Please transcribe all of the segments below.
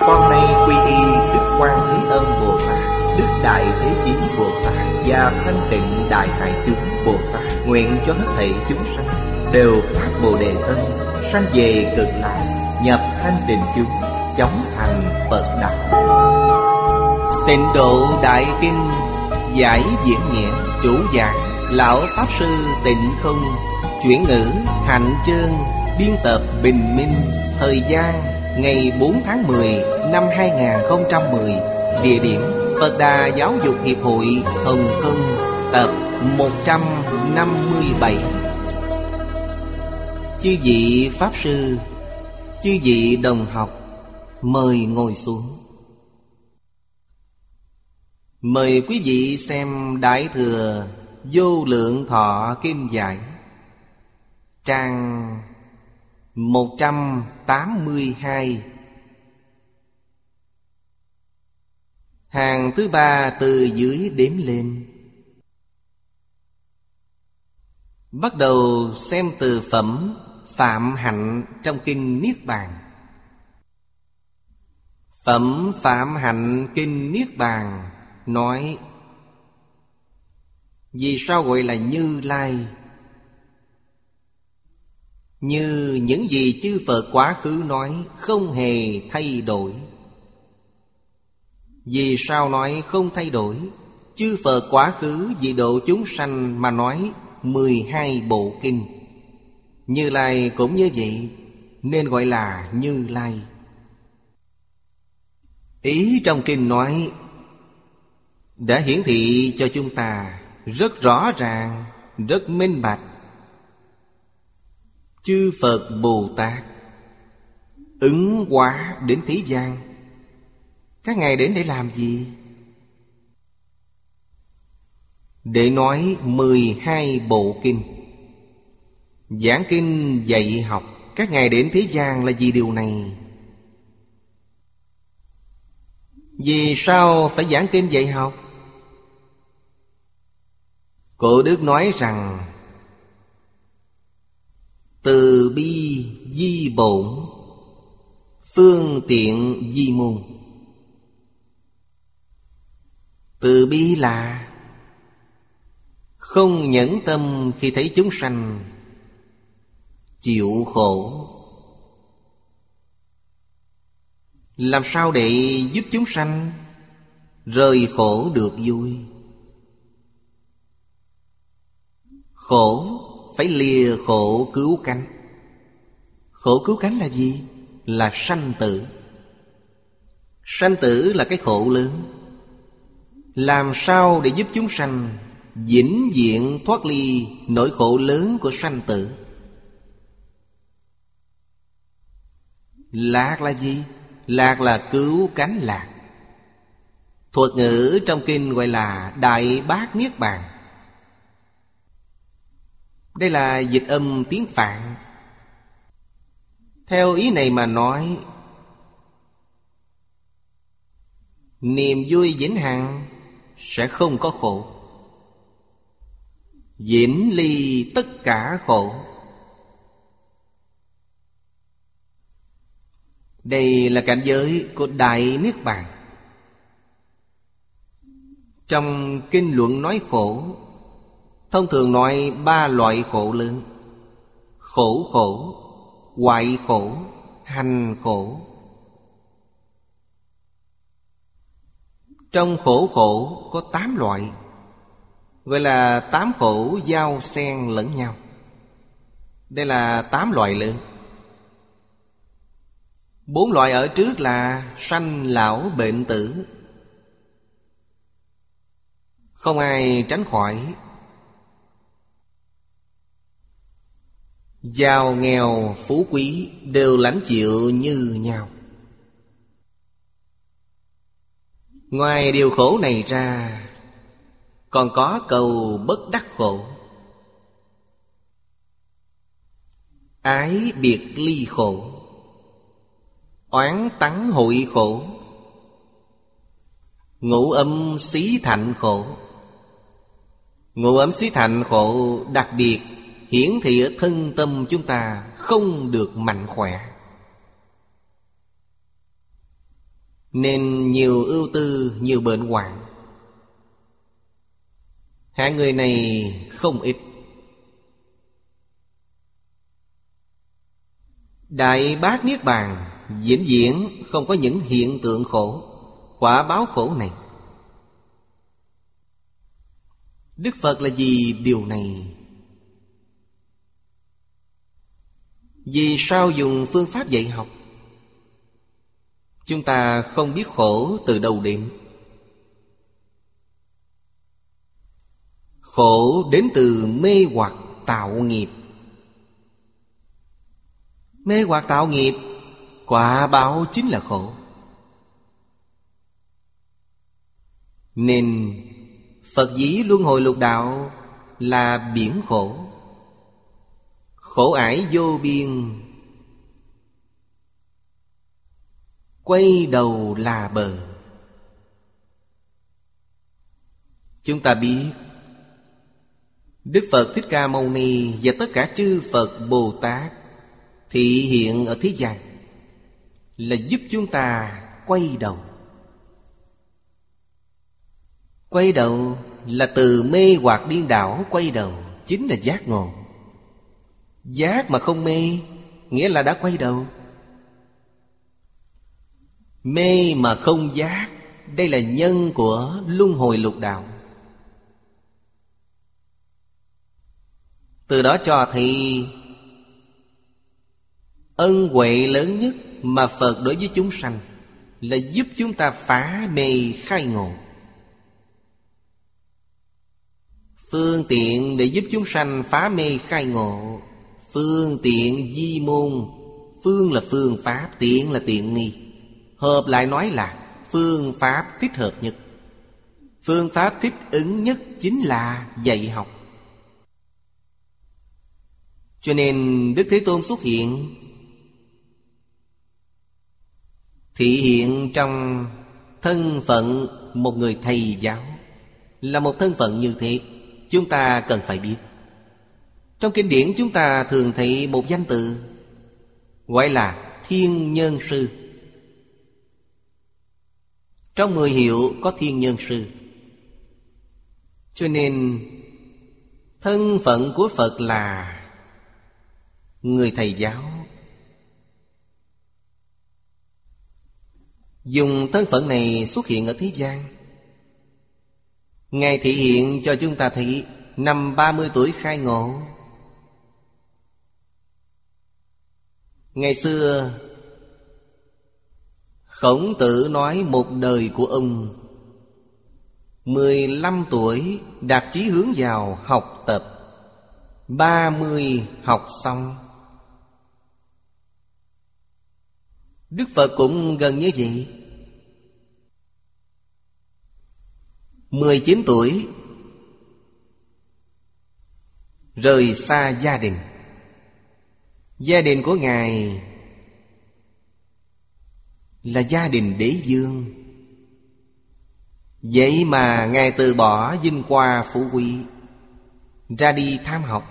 Con nay quy y Đức Quán Thế Âm Bồ Tát, Đức Đại Thế Chí Bồ Tát và Thanh Tịnh Đại Hải Chúng Bồ Tát, nguyện cho hết thảy chúng sanh đều phát Bồ Đề Thân, sanh về cực lạc, nhập thanh tịnh chúng, chóng thành Phật đạo. Tịnh Độ Đại Kinh Giải Diễn Nghĩa. Chủ giảng lão pháp sư Tịnh Không. Chuyển ngữ Hạnh Chương. Biên tập Bình Minh. Thời gian ngày 4 tháng 10 năm 2010, địa điểm Phật Đà Giáo Dục Hiệp Hội Hồng Kông, tập 157. Chư vị pháp sư, chư vị đồng học, mời ngồi xuống. Mời quý vị xem Đại Thừa Vô Lượng Thọ Kim Giải, trang 182, hàng thứ ba từ dưới đếm lên. Bắt đầu xem từ phẩm Phạm Hạnh trong Kinh Niết Bàn. Phẩm Phạm Hạnh Kinh Niết Bàn nói: vì sao gọi là Như Lai? Như những gì chư Phật quá khứ nói, không hề thay đổi. Vì sao nói không thay đổi? Chư Phật quá khứ vì độ chúng sanh mà nói 12 bộ kinh. Như Lai cũng như vậy, nên gọi là Như Lai. Ý trong kinh nói đã hiển thị cho chúng ta rất rõ ràng, rất minh bạch. Chư Phật Bồ Tát ứng hóa đến thế gian, các ngài đến để làm gì? Để nói 12 bộ kinh, giảng kinh dạy học. Các ngài đến thế gian là vì điều này. Vì sao phải giảng kinh dạy học? Cổ Đức nói rằng: từ bi di bổn, phương tiện di môn. Từ bi là không nhẫn tâm khi thấy chúng sanh chịu khổ. Làm sao để giúp chúng sanh rời khổ được vui? Khổ phải lìa khổ cứu cánh. Khổ cứu cánh là gì? Là sanh tử. Sanh tử là cái khổ lớn. Làm sao để giúp chúng sanh vĩnh viễn thoát ly nỗi khổ lớn của sanh tử? Lạc là gì? Lạc là cứu cánh lạc. Thuật ngữ trong kinh gọi là Đại Bát Niết Bàn. Đây là dịch âm tiếng Phạn. Theo ý này mà nói, niềm vui vĩnh hằng sẽ không có khổ, vĩnh ly tất cả khổ. Đây là cảnh giới của Đại Niết Bàn. Trong kinh luận nói khổ, thông thường nói ba loại khổ lớn: khổ khổ, hoại khổ, hành khổ. Trong khổ khổ có 8 loại, gọi là 8 khổ giao xen lẫn nhau. Đây là 8 loại lớn. 4 loại ở trước là sanh lão bệnh tử, không ai tránh khỏi. Giàu nghèo phú quý đều lãnh chịu như nhau. Ngoài điều khổ này ra, còn có cầu bất đắc khổ, ái biệt ly khổ, oán tắng hội khổ, ngũ âm xí thạnh khổ. Ngũ âm xí thạnh khổ đặc biệt hiển thị ở thân tâm chúng ta không được mạnh khỏe, nên nhiều ưu tư, nhiều bệnh hoạn. Hạng người này không ít. Đại Bát Niết Bàn vĩnh viễn không có những hiện tượng khổ, quả báo khổ này. Đức Phật là vì điều này. Vì sao dùng phương pháp dạy học? Chúng ta không biết khổ từ đầu điểm. Khổ đến từ mê hoặc tạo nghiệp. Mê hoặc tạo nghiệp, quả báo chính là khổ. Nên Phật dĩ luân hồi lục đạo là biển khổ, khổ ải vô biên, quay đầu là bờ. Chúng ta biết Đức Phật Thích Ca Mâu Ni và tất cả chư Phật Bồ Tát thị hiện ở thế gian là giúp chúng ta quay đầu. Quay đầu là từ mê hoặc điên đảo quay đầu, chính là giác ngộ. Giác mà không mê, nghĩa là đã quay đầu. Mê mà không giác, đây là nhân của luân hồi lục đạo. Từ đó cho thấy ân huệ lớn nhất mà Phật đối với chúng sanh là giúp chúng ta phá mê khai ngộ. Phương tiện để giúp chúng sanh phá mê khai ngộ, phương tiện di môn. Phương là phương pháp, tiện là tiện nghi. Hợp lại nói là phương pháp thích hợp nhất. Phương pháp thích ứng nhất chính là dạy học. Cho nên Đức Thế Tôn xuất hiện, thị hiện trong thân phận một người thầy giáo, là một thân phận như thế. Chúng ta cần phải biết, trong kinh điển chúng ta thường thấy một danh từ gọi là thiên nhân sư. Trong 10 hiệu có thiên nhân sư. Cho nên thân phận của Phật là người thầy giáo. Dùng thân phận này xuất hiện ở thế gian. Ngài thị hiện cho chúng ta thấy năm 30 tuổi khai ngộ. Ngày xưa Khổng Tử nói một đời của ông 15 tuổi đạt chí hướng vào học tập, 30 học xong. Đức Phật cũng gần như vậy. 19 tuổi rời xa gia đình. Gia đình của Ngài là gia đình đế vương. Vậy mà Ngài từ bỏ vinh hoa phú quý, ra đi tham học.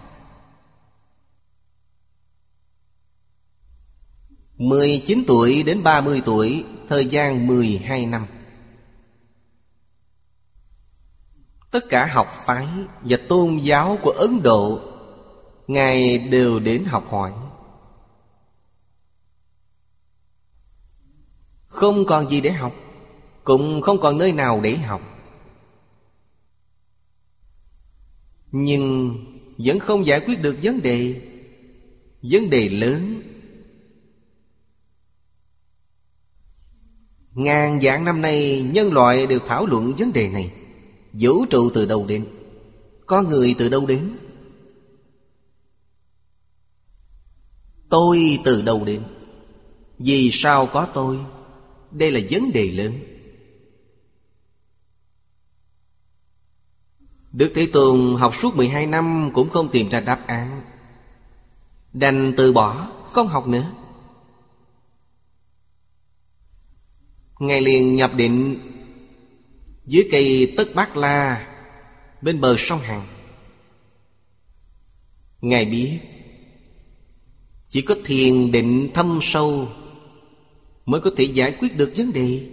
19 tuổi đến 30 tuổi, thời gian 12 năm. Tất cả học phái và tôn giáo của Ấn Độ, Ngài đều đến học hỏi. Không còn gì để học, cũng không còn nơi nào để học, nhưng vẫn không giải quyết được vấn đề. Vấn đề lớn. Ngàn vạn năm nay nhân loại đều thảo luận vấn đề này. Vũ trụ từ đâu đến? Con người từ đâu đến? Tôi từ đâu đến? Vì sao có tôi? Đây là vấn đề lớn. Đức Thế Tôn học suốt 12 năm cũng không tìm ra đáp án, đành từ bỏ, không học nữa. Ngài liền nhập định dưới cây Tất Bát La bên bờ sông Hằng. Ngài biết chỉ có thiền định thâm sâu mới có thể giải quyết được vấn đề.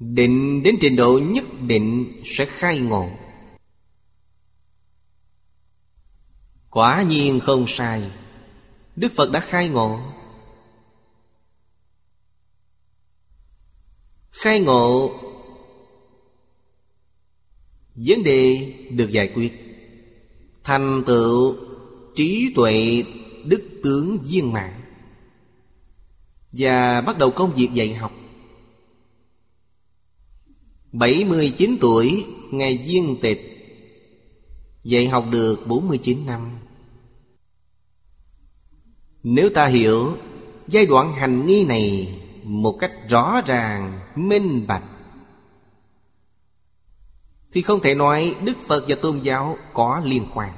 Định đến trình độ nhất định sẽ khai ngộ. Quả nhiên không sai, Đức Phật đã khai ngộ. Khai ngộ, vấn đề được giải quyết, thành tựu trí tuệ đức tướng viên mãn, và bắt đầu công việc dạy học. 79 tuổi Ngài viên tịch, dạy học được 49 năm. Nếu ta hiểu giai đoạn hành nghi này một cách rõ ràng, minh bạch, thì không thể nói Đức Phật và tôn giáo có liên quan,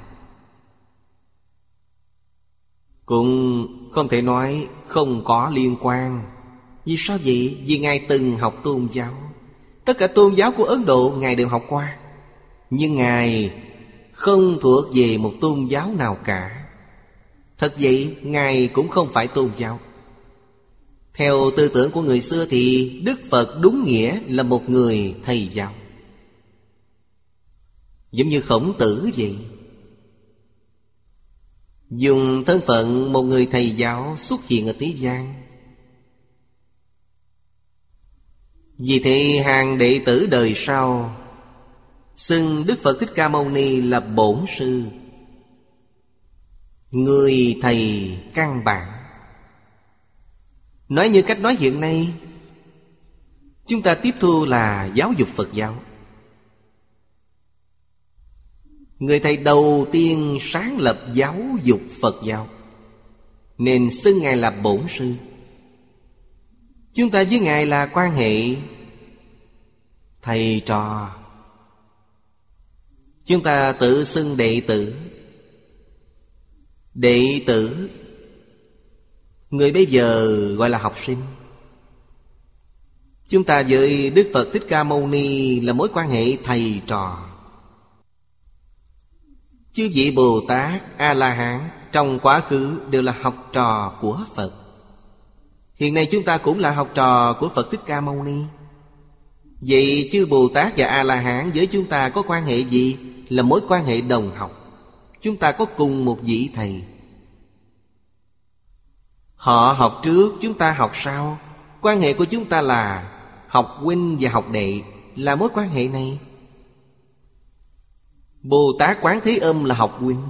cũng không thể nói không có liên quan. Vì sao vậy? Vì Ngài từng học tôn giáo. Tất cả tôn giáo của Ấn Độ Ngài đều học qua, nhưng Ngài không thuộc về một tôn giáo nào cả. Thật vậy, Ngài cũng không phải tôn giáo. Theo tư tưởng của người xưa thì Đức Phật đúng nghĩa là một người thầy giáo, giống như Khổng Tử vậy. Dùng thân phận một người thầy giáo xuất hiện ở thế gian. Vì thế hàng đệ tử đời sau xưng Đức Phật Thích Ca Mâu Ni là bổn sư, người thầy căn bản. Nói như cách nói hiện nay, chúng ta tiếp thu là giáo dục Phật giáo. Người thầy đầu tiên sáng lập giáo dục Phật giáo, nên xưng Ngài là bổn sư. Chúng ta với Ngài là quan hệ thầy trò. Chúng ta tự xưng đệ tử. Đệ tử, người bây giờ gọi là học sinh. Chúng ta với Đức Phật Thích Ca Mâu Ni là mối quan hệ thầy trò. Chư vị Bồ Tát, A-la-hán trong quá khứ đều là học trò của Phật. Hiện nay chúng ta cũng là học trò của Phật Thích Ca Mâu Ni. Vậy chư Bồ Tát và A-la-hán với chúng ta có quan hệ gì? Là mối quan hệ đồng học. Chúng ta có cùng một vị thầy. Họ học trước, chúng ta học sau. Quan hệ của chúng ta là học huynh và học đệ, là mối quan hệ này. Bồ Tát Quán Thế Âm là học huynh.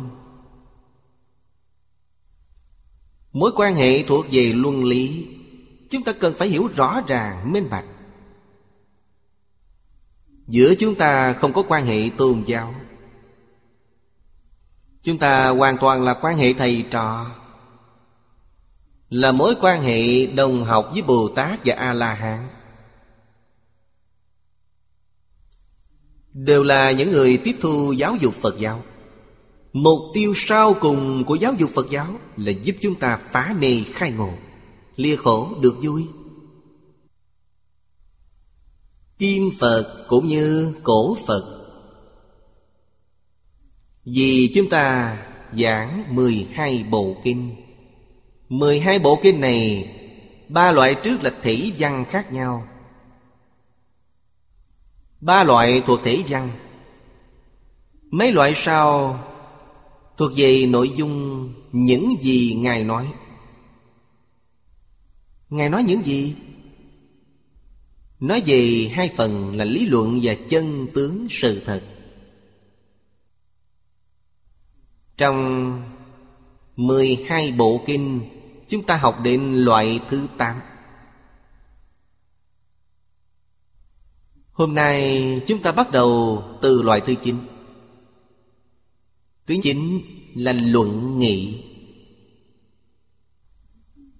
Mối quan hệ thuộc về luân lý, chúng ta cần phải hiểu rõ ràng, minh bạch. Giữa chúng ta không có quan hệ tôn giáo. Chúng ta hoàn toàn là quan hệ thầy trò, là mối quan hệ đồng học với Bồ Tát và A-la-hán. Đều là những người tiếp thu giáo dục Phật giáo. Mục tiêu sau cùng của giáo dục Phật giáo là giúp chúng ta phá mê khai ngộ, lìa khổ được vui. Kim Phật cũng như cổ Phật, vì chúng ta giảng 12 bộ kinh. 12 bộ kinh này, ba loại trước là thể văn khác nhau, ba loại thuộc thể văn, mấy loại sau thuộc về nội dung những gì Ngài nói. Ngài nói những gì? Nói về hai phần là lý luận và chân tướng sự thật. Trong 12 bộ kinh, chúng ta học đến loại thứ 8. Hôm nay chúng ta bắt đầu từ loại thứ 9. Thứ 9 là luận nghị,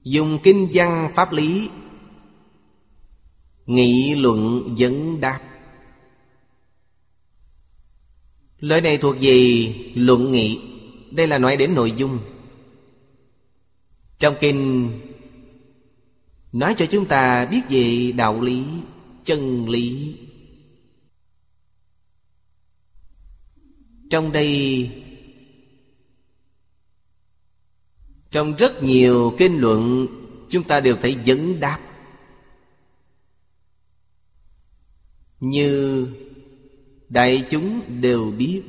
dùng kinh văn pháp lý nghị luận vấn đáp. Lời này thuộc về luận nghị. Đây là nói đến nội dung. Trong kinh nói cho chúng ta biết về đạo lý, chân lý. Trong đây, trong rất nhiều kinh luận, chúng ta đều thấy vấn đáp. Như đại chúng đều biết,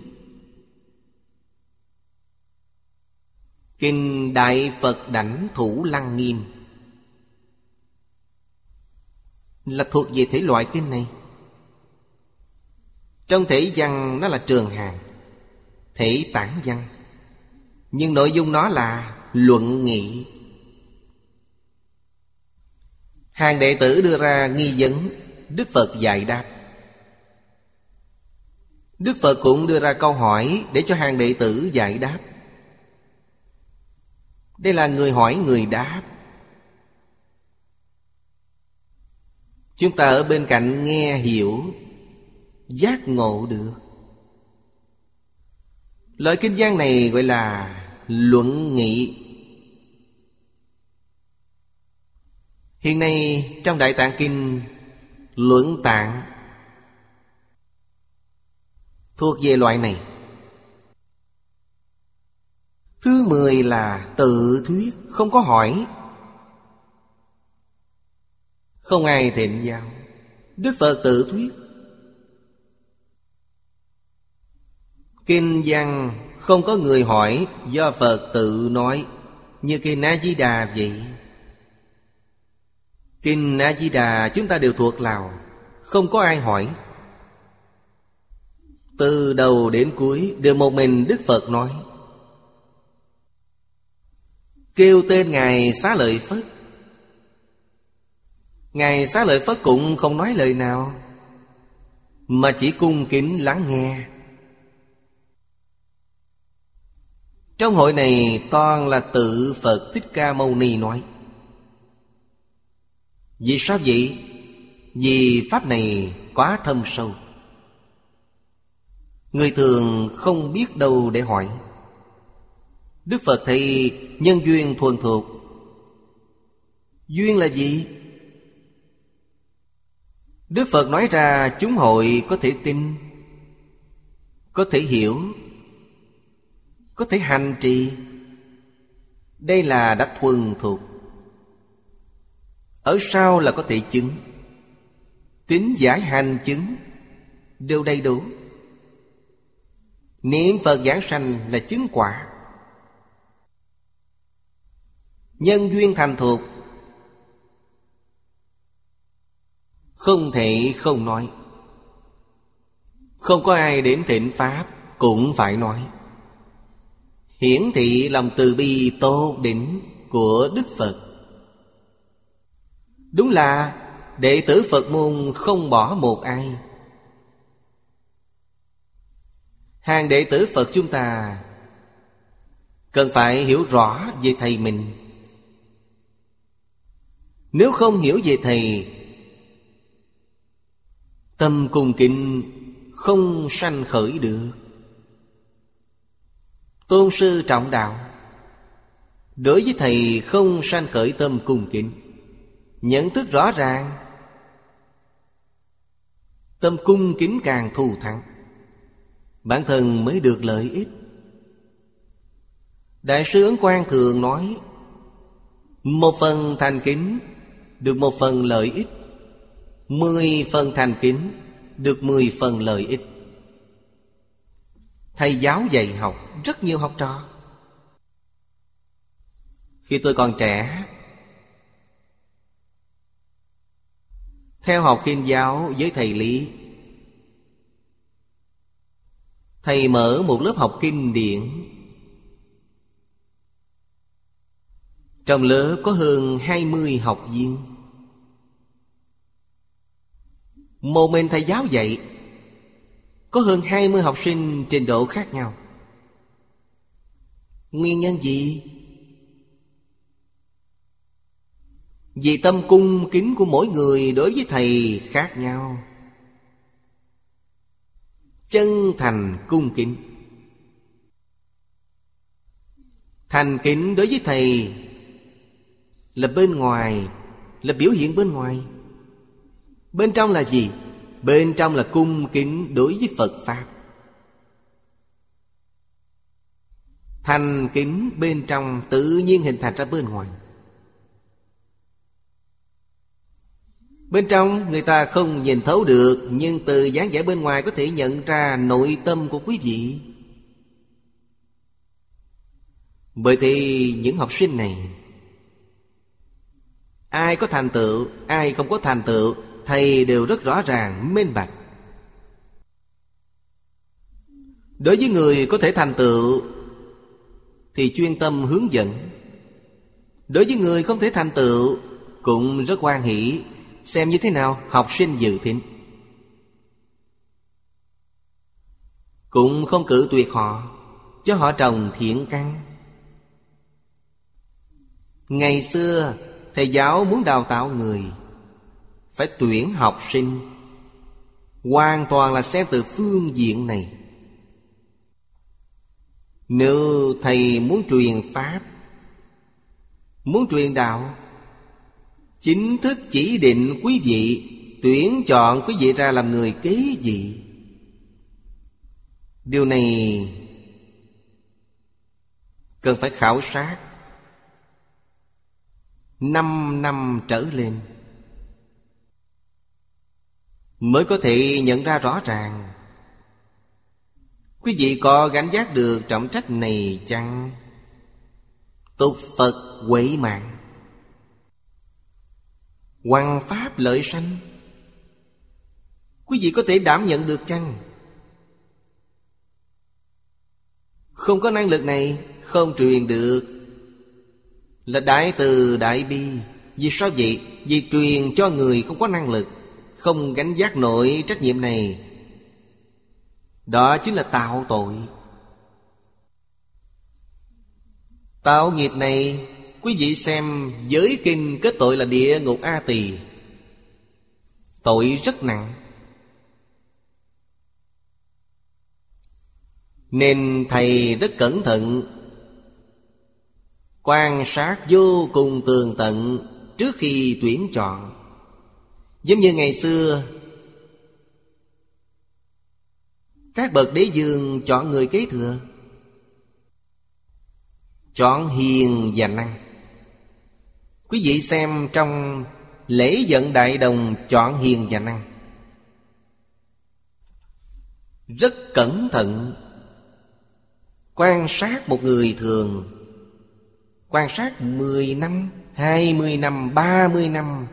Kinh Đại Phật Đảnh Thủ Lăng Nghiêm là thuộc về thể loại kinh này. Trong thể văn nó là trường hàng, thể tản văn, nhưng nội dung nó là luận nghị. Hàng đệ tử đưa ra nghi vấn, Đức Phật giải đáp. Đức Phật cũng đưa ra câu hỏi để cho hàng đệ tử giải đáp. Đây là người hỏi người đáp. Chúng ta ở bên cạnh nghe hiểu, giác ngộ được. Loại kinh văn này gọi là luận nghị. Hiện nay trong Đại Tạng Kinh luận tạng thuộc về loại này. Thứ 10 là tự thuyết, không có hỏi, không ai thỉnh giáo. Đức Phật tự thuyết. Kinh văn không có người hỏi, do Phật tự nói. Như Kinh Na-di-đà vậy. Kinh Na-di-đà chúng ta đều thuộc lào, không có ai hỏi. Từ đầu đến cuối đều một mình Đức Phật nói. Kêu tên Ngài Xá Lợi Phất. Ngài Xá Lợi Phất cũng không nói lời nào, mà chỉ cung kính lắng nghe. Trong hội này toàn là tự Phật Thích Ca Mâu Ni nói. Vì sao vậy? Vì pháp này quá thâm sâu, người thường không biết đâu để hỏi. Đức Phật thì nhân duyên thuần thuộc. Duyên là gì? Đức Phật nói ra chúng hội có thể tin, có thể hiểu, có thể hành trì. Đây là đã thuần thuộc. Ở sau là có thể chứng. Tín giải hành chứng đều đầy đủ. Niệm Phật giảng sanh là chứng quả. Nhân duyên thành thuộc, không thể không nói. Không có ai đến thỉnh pháp cũng phải nói. Hiển thị lòng từ bi tốt đỉnh của Đức Phật. Đúng là đệ tử Phật môn không bỏ một ai. Hàng đệ tử Phật chúng ta cần phải hiểu rõ về Thầy mình. Nếu không hiểu về Thầy, tâm cung kính không sanh khởi được. Tôn sư trọng đạo, đối với Thầy không sanh khởi tâm cung kính. Nhận thức rõ ràng, tâm cung kính càng thù thắng, bản thân mới được lợi ích. Đại sư Ấn Quang thường nói, một phần thành kính được một phần lợi ích, 10 phần thành kính được 10 phần lợi ích. Thầy giáo dạy học rất nhiều học trò. Khi tôi còn trẻ, theo học kinh giáo với thầy Lý. Thầy mở một lớp học kinh điển. Trong lớp có hơn 20 học viên. Một mình thầy giáo dạy, có hơn 20 học sinh trình độ khác nhau. Nguyên nhân gì? Vì tâm cung kính của mỗi người đối với thầy khác nhau. chân thành cung kính. Thành kính đối với thầy là bên ngoài, là biểu hiện bên ngoài. Bên trong là gì? Bên trong là cung kính đối với Phật Pháp. Thành kính bên trong tự nhiên hình thành ra bên ngoài. Bên trong người ta không nhìn thấu được, nhưng từ giảng giải bên ngoài có thể nhận ra nội tâm của quý vị. Bởi thì những học sinh này, ai có thành tựu, ai không có thành tựu, thầy đều rất rõ ràng, minh bạch. Đối với người có thể thành tựu thì chuyên tâm hướng dẫn. Đối với người không thể thành tựu cũng rất hoan hỷ, xem như thế nào học sinh dự thính, cũng không cự tuyệt họ, cho họ trồng thiện căn. Ngày xưa thầy giáo muốn đào tạo người, phải tuyển học sinh hoàn toàn là xem từ phương diện này. Nếu thầy muốn truyền pháp, muốn truyền đạo, chính thức chỉ định quý vị, tuyển chọn quý vị ra làm người kế vị. Điều này cần phải khảo sát 5 năm trở lên mới có thể nhận ra rõ ràng. Quý vị có gánh vác được trọng trách này chăng? Tục Phật huệ mạng, hoằng pháp lợi sanh, quý vị có thể đảm nhận được chăng? Không có năng lực này không truyền được, là đại từ đại bi. Vì sao vậy? Vì truyền cho người không có năng lực, không gánh vác nổi trách nhiệm này, đó chính là tạo tội. Tạo nghiệp này, quý vị xem giới kinh kết tội là địa ngục A Tỳ, tội rất nặng. Nên thầy rất cẩn thận, quan sát vô cùng tường tận trước khi tuyển chọn. Giống như ngày xưa các bậc đế vương chọn người kế thừa, chọn hiền và năng. Quý vị xem trong lễ dẫn đại đồng chọn hiền và năng rất cẩn thận. Quan sát một người thường, quan sát 10 năm, 20 năm, 30 năm,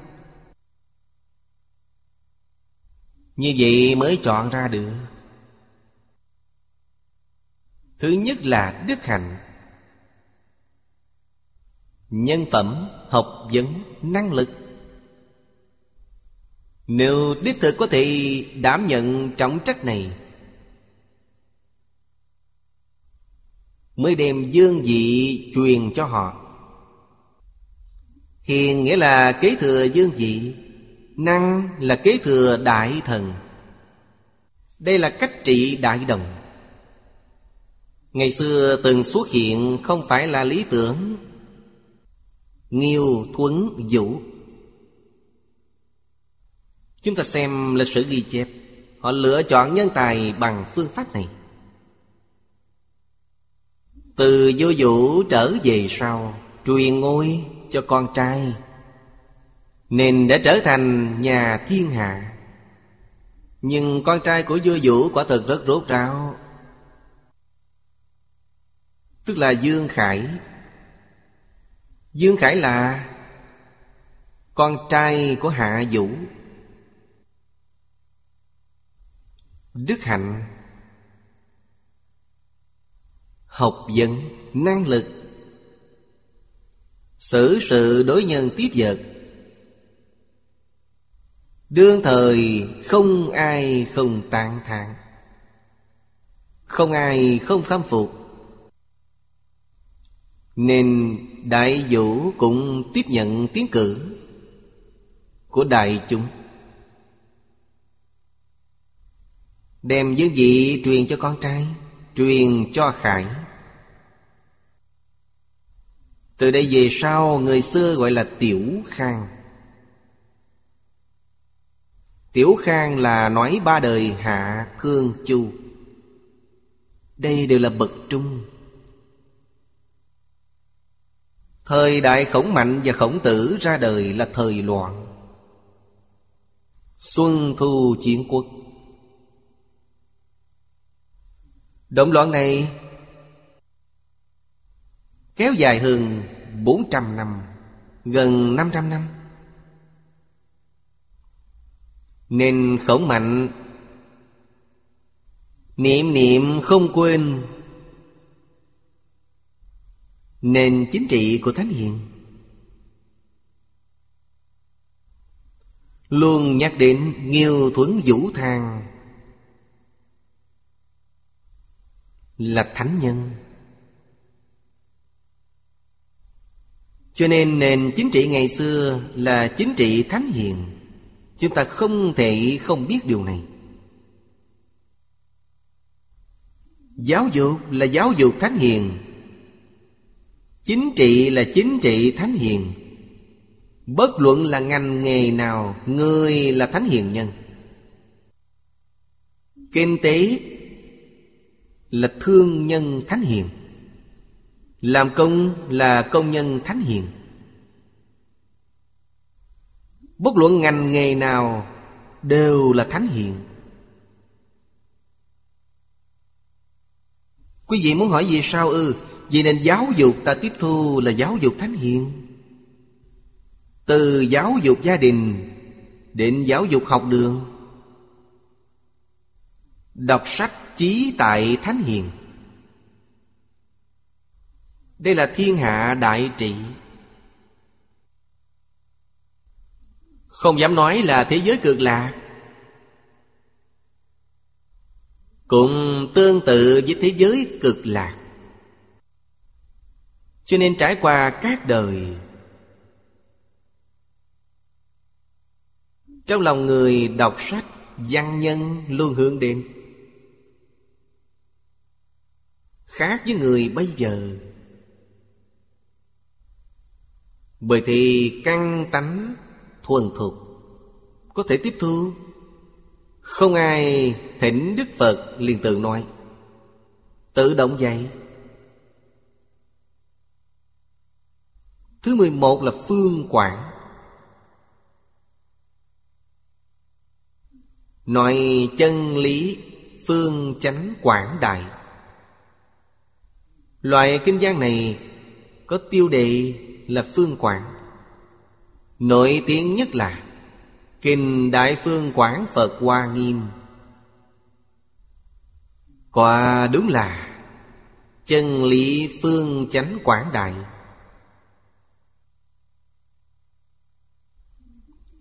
như vậy mới chọn ra được. Thứ nhất là đức hạnh, nhân phẩm, học vấn, năng lực. Nếu đích thực có thể đảm nhận trọng trách này, mới đem dương vị truyền cho họ. Hiền nghĩa là kế thừa dương vị, năng là kế thừa đại thần. Đây là cách trị đại đồng. Ngày xưa từng xuất hiện không phải là lý tưởng Nghiêu Thuấn Vũ. Chúng ta xem lịch sử ghi chép, họ lựa chọn nhân tài bằng phương pháp này. Từ Vô Vũ trở về sau, truyền ngôi cho con trai, nên đã trở thành nhà thiên hạ. Nhưng con trai của Vô Vũ quả thực rất rốt ráo, tức là Dương Khải. Dương Khải là con trai của Hạ Vũ. Đức hạnh, học vấn, năng lực, xử sự đối nhân tiếp vật, đương thời không ai không tán thán, không ai không khâm phục. Nên Đại Vũ cũng tiếp nhận tiến cử của đại chúng. đem giới vị truyền cho con trai, truyền cho Khải. Từ đây về sau, người xưa gọi là Tiểu Khang. Tiểu Khang là nói ba đời Hạ Khương Chu. Đây đều là bậc trung. Thời đại Khổng Mạnh và Khổng Tử ra đời là thời loạn, xuân thu chiến quốc. Động loạn này kéo dài hơn 400 năm, gần 500 năm. Nên Khổng Mạnh niệm niệm không quên nền chính trị của Thánh Hiền, luôn nhắc đến Nghiêu Thuấn Vũ Thang là thánh nhân. Cho nên nền chính trị ngày xưa là chính trị Thánh Hiền. Chúng ta không thể không biết điều này. Giáo dục là giáo dục Thánh Hiền, chính trị là chính trị Thánh Hiền. Bất luận là ngành nghề nào, người là Thánh Hiền nhân. Kinh tế là thương nhân Thánh Hiền, làm công là công nhân Thánh Hiền. Bất luận ngành nghề nào đều là Thánh Hiền. Quý vị muốn hỏi vì sao ư? Vì nên giáo dục ta tiếp thu là giáo dục Thánh Hiền. Từ giáo dục gia đình đến giáo dục học đường, đọc sách chí tại Thánh Hiền. Đây là thiên hạ đại trị. Không dám nói là thế giới cực lạc, cũng tương tự với thế giới cực lạc. Cho nên trải qua các đời, trong lòng người đọc sách văn nhân luôn hướng đến, khác với người bây giờ. Bởi thì căn tánh thuần thục, có thể tiếp thu. Không ai thỉnh Đức Phật liền tự nói, tự động dạy. Thứ 11 là Phương Quảng. Nói chân lý phương chánh quảng đại. Loại kinh văn này có tiêu đề là Phương Quảng. Nổi tiếng nhất là Kinh Đại Phương Quảng Phật Hoa Nghiêm. Quả đúng là chân lý phương chánh quảng đại.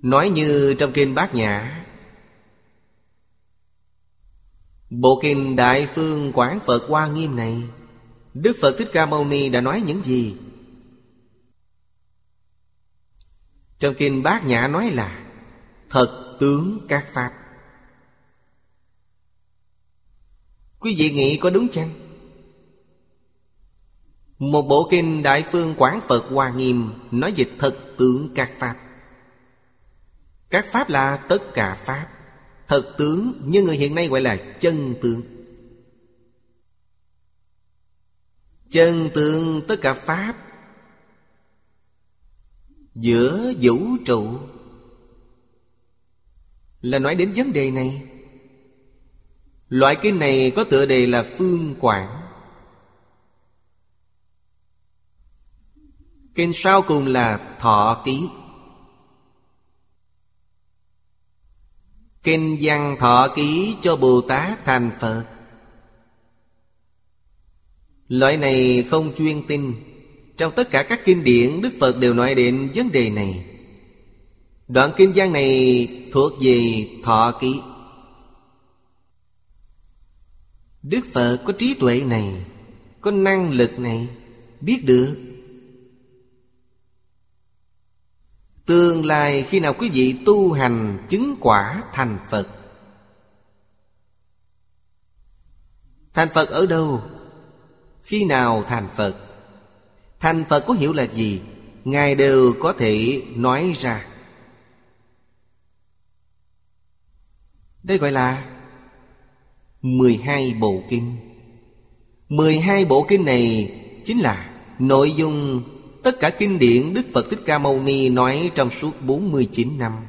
Nói như trong Kinh Bát Nhã, bộ Kinh Đại Phương Quảng Phật Hoa Nghiêm này, Đức Phật Thích Ca Mâu Ni đã nói những gì? Trong Kinh Bát Nhã nói là thật tướng các pháp. Quý vị nghĩ có đúng chăng? Một bộ Kinh Đại Phương Quảng Phật Hoa Nghiêm nói về thật tướng các pháp. Các pháp là tất cả pháp. Thật tướng như người hiện nay gọi là chân tướng. Chân tướng tất cả pháp giữa vũ trụ là nói đến vấn đề này. Loại kinh này có tựa đề là Phương Quảng. Kinh sau cùng là Thọ Ký. Kinh văn Thọ Ký cho Bồ Tát thành Phật. Loại này không chuyên tin. Trong tất cả các kinh điển, Đức Phật đều nói đến vấn đề này. Đoạn kinh văn này thuộc về Thọ Ký. Đức Phật có trí tuệ này, có năng lực này, biết được tương lai khi nào quý vị tu hành chứng quả thành Phật. Thành Phật ở đâu? Khi nào thành Phật? Thành Phật có hiểu là gì? Ngài đều có thể nói ra. Đây gọi là 12 bộ kinh. 12 bộ kinh này chính là nội dung tất cả kinh điển Đức Phật Thích Ca Mâu Ni nói trong suốt 49 năm.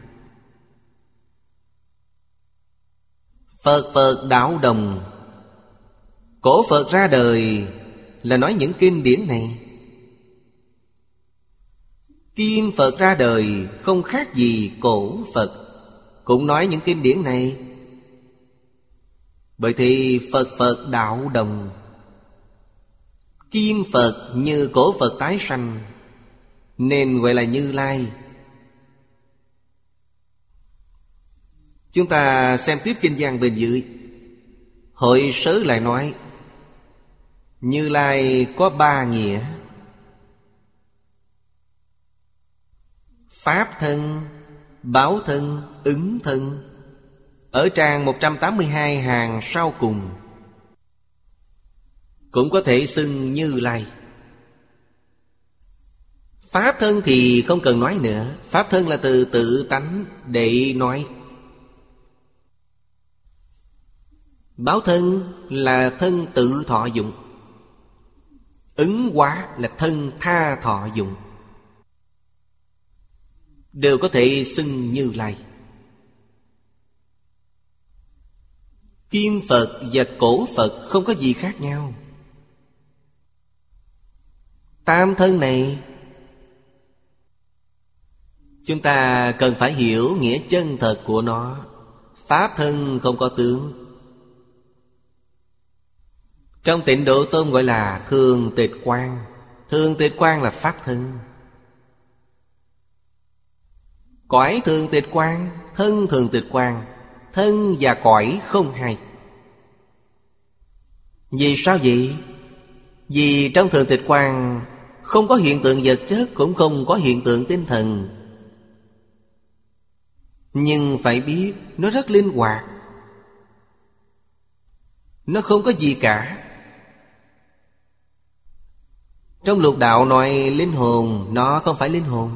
Phật Phật Đạo Đồng, cổ Phật ra đời là nói những kinh điển này. Kim Phật ra đời không khác gì cổ Phật, cũng nói những kinh điển này. Bởi thì Phật Phật Đạo Đồng, Kim Phật như cổ Phật tái sanh, nên gọi là Như Lai. Chúng ta xem tiếp kinh văn bên dưới. Hội sớ lại nói Như Lai có ba nghĩa: pháp thân, báo thân, ứng thân. Ở trang 182 hàng sau cùng cũng có thể xưng Như Lai. Pháp thân thì không cần nói nữa. Pháp thân là từ tự tánh để nói. Báo thân là thân tự thọ dụng. Ứng hóa là thân tha thọ dụng. Đều có thể xưng Như Lai. Kim Phật và cổ Phật không có gì khác nhau. Tam thân này chúng ta cần phải hiểu nghĩa chân thật của nó. Pháp thân không có tướng. Trong Tịnh Độ Tông gọi là thường tịch quang. Thường tịch quang là pháp thân. Cõi thường tịch quang, thân thường tịch quang, thân và cõi không hai. Vì sao vậy? Vì trong thường tịch quang không có hiện tượng vật chất, cũng không có hiện tượng tinh thần. Nhưng phải biết nó rất linh hoạt, nó không có gì cả. Trong lục đạo nói linh hồn, nó không phải linh hồn.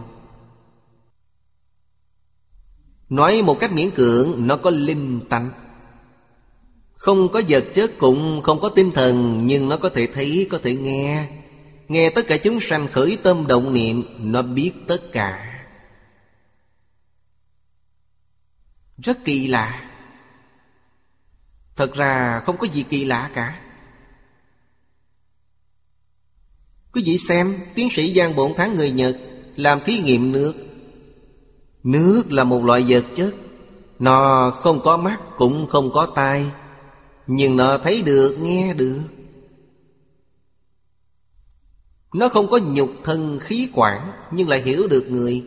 Nói một cách miễn cưỡng, nó có linh tánh. Không có vật chất cũng không có tinh thần, nhưng nó có thể thấy, có thể nghe. Nghe tất cả chúng sanh khởi tâm động niệm, nó biết tất cả. Rất kỳ lạ. Thật ra không có gì kỳ lạ cả. Quý vị xem, tiến sĩ Giang Bổn Thắng người Nhật làm thí nghiệm nước. Nước là một loại vật chất. Nó không có mắt cũng không có tai, nhưng nó thấy được, nghe được. Nó không có nhục thân khí quản, nhưng lại hiểu được người.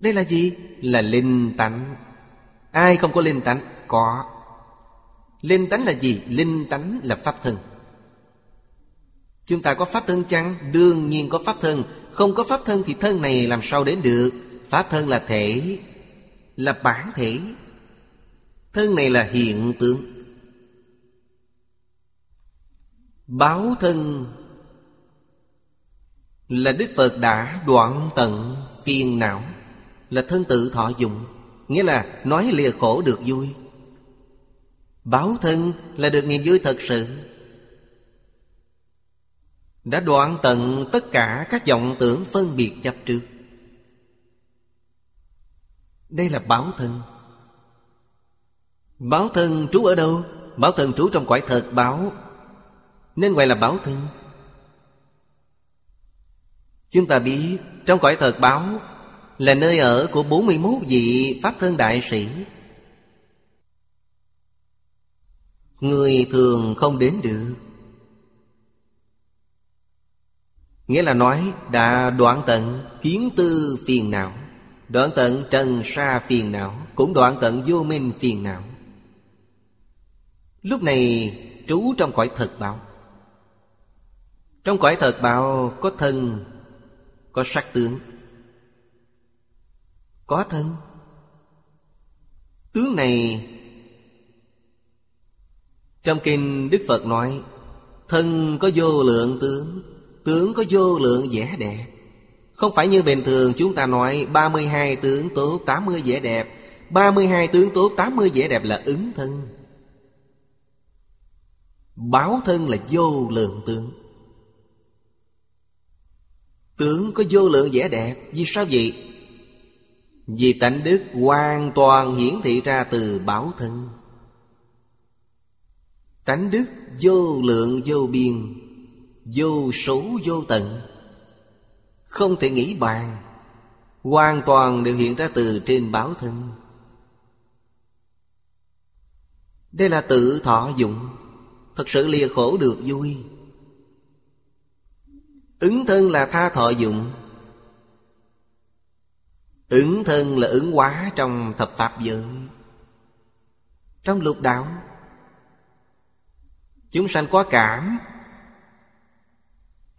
Đây là gì? Là linh tánh. Ai không có linh tánh? Có. Linh tánh là gì? Linh tánh là pháp thân. Chúng ta có pháp thân chăng? Đương nhiên có pháp thân. Không có pháp thân thì thân này làm sao đến được? Pháp thân là thể, là bản thể. Thân này là hiện tượng. Báo thân là Đức Phật đã đoạn tận phiền não, là thân tự thọ dụng. Nghĩa là nói lìa khổ được vui. Báo thân là được niềm vui thật sự. Đã đoạn tận tất cả các vọng tưởng phân biệt chấp trước. Đây là báo thân. Báo thân trú ở đâu? Báo thân trú trong cõi thật báo, nên gọi là báo thân. Chúng ta biết trong cõi thật báo là nơi ở của 41 vị Pháp Thân Đại Sĩ. Người thường không đến được. Nghĩa là nói đã đoạn tận kiến tư phiền não, đoạn tận trần sa phiền não, cũng đoạn tận vô minh phiền não. Lúc này trú trong cõi thật báo. Trong cõi thật báo có thân, có sắc tướng. Có thân. Tướng này Trong kinh Đức Phật nói: thân có vô lượng tướng, tướng có vô lượng vẻ đẹp. Không phải như bình thường chúng ta nói 32 tướng tốt 80 vẻ đẹp. 32 tướng tốt 80 vẻ đẹp là ứng thân. Báo thân là vô lượng tướng. Tướng có vô lượng vẻ đẹp. Vì sao vậy? Vì tánh đức hoàn toàn hiển thị ra từ báo thân. Tánh đức vô lượng vô biên, vô số vô tận, không thể nghĩ bàn, hoàn toàn đều hiện ra từ trên báo thân. Đây là tự thọ dụng, thật sự lìa khổ được vui. Ứng thân là tha thọ dụng. Ứng thân là ứng hóa trong thập pháp giới, trong lục đạo. Chúng sanh có cảm,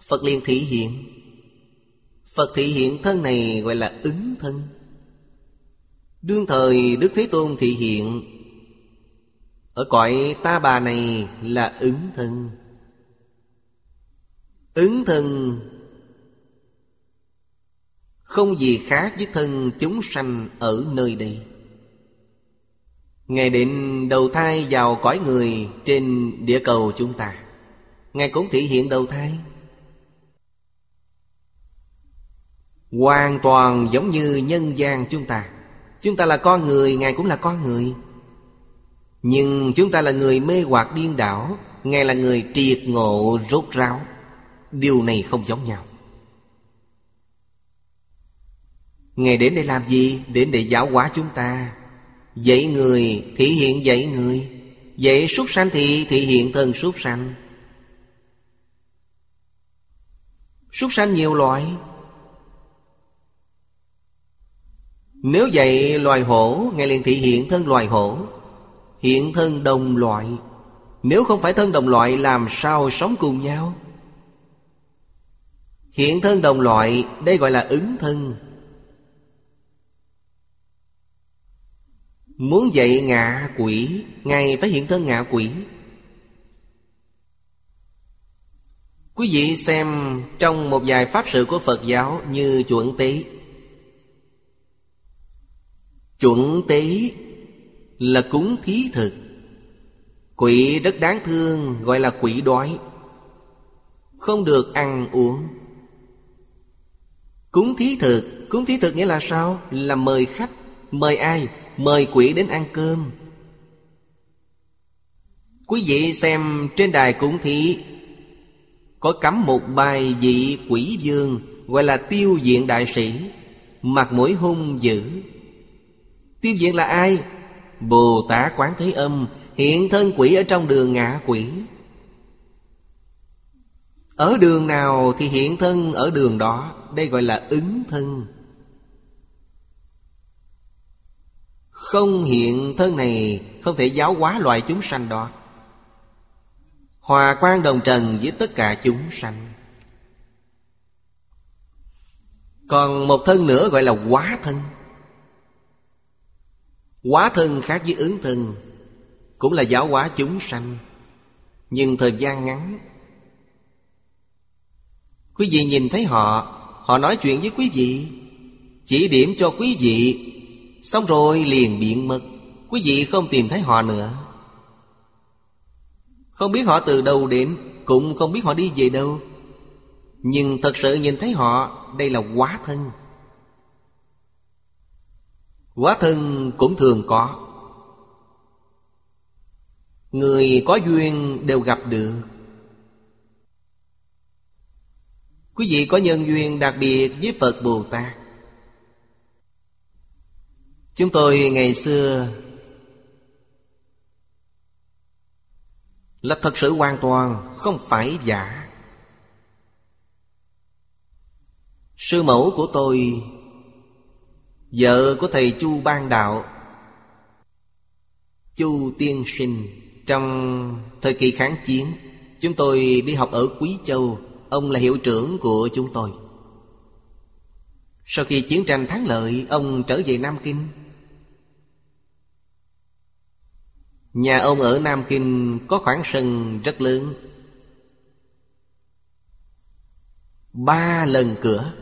Phật liền thị hiện. Phật thị hiện thân này gọi là ứng thân. Đương thời Đức Thế Tôn thị hiện ở cõi Ta Bà này là ứng thân. Ứng thân không gì khác với thân chúng sanh ở nơi đây. Ngài định đầu thai vào cõi người trên địa cầu chúng ta, Ngài cũng thị hiện đầu thai. Hoàn toàn giống như nhân gian chúng ta. Chúng ta là con người, Ngài cũng là con người. Nhưng chúng ta là người mê hoặc điên đảo, Ngài là người triệt ngộ rốt ráo. Điều này không giống nhau. Ngài đến để làm gì? Đến để giáo hóa chúng ta. Dạy người, thị hiện dạy người. Dạy súc sanh thì thị hiện thân súc sanh. Súc sanh nhiều loại. Nếu dạy loài hổ, Ngài liền thị hiện thân loài hổ, hiện thân đồng loại. Nếu không phải thân đồng loại, làm sao sống cùng nhau? Hiện thân đồng loại, đây gọi là ứng thân. Muốn dạy ngạ quỷ, Ngài phải hiện thân ngạ quỷ. Quý vị xem trong một vài pháp sự của Phật giáo như chuẩn tế. Chuẩn tế là cúng thí thực. Quỷ rất đáng thương, gọi là quỷ đói, không được ăn uống. Cúng thí thực, cúng thí thực nghĩa là sao? Là mời khách. Mời ai? Mời quỷ đến ăn cơm. Quý vị xem trên đài cúng thí có cắm một bài vị quỷ vương, gọi là Tiêu Diện đại sĩ, mặt mũi hung dữ. Tiêu Diện là ai? Bồ Tát Quán Thế Âm, hiện thân quỷ ở trong đường ngạ quỷ. Ở đường nào thì hiện thân ở đường đó, đây gọi là ứng thân. Không hiện thân này không thể giáo hóa loài chúng sanh đó. Hòa quang đồng trần với tất cả chúng sanh. Còn một thân nữa gọi là hóa thân. Hóa thân khác với ứng thân, cũng là giáo hóa chúng sanh, nhưng thời gian ngắn. Quý vị nhìn thấy họ, họ nói chuyện với quý vị, chỉ điểm cho quý vị, xong rồi liền biện mất. Quý vị không tìm thấy họ nữa. Không biết họ từ đâu đến, cũng không biết họ đi về đâu, nhưng thật sự nhìn thấy họ, đây là hóa thân. Hóa thân cũng thường có, người có duyên đều gặp được. Quý vị có nhân duyên đặc biệt với Phật Bồ Tát. Chúng tôi ngày xưa là thật sự hoàn toàn, không phải giả. Sư mẫu của tôi, vợ của thầy Chu Ban Đạo, Chu Tiên Sinh, trong thời kỳ kháng chiến, chúng tôi đi học ở Quý Châu. Ông là hiệu trưởng của chúng tôi. Sau khi chiến tranh thắng lợi, ông trở về Nam Kinh. Nhà ông ở Nam Kinh có khoảng sân rất lớn, 3 lần cửa.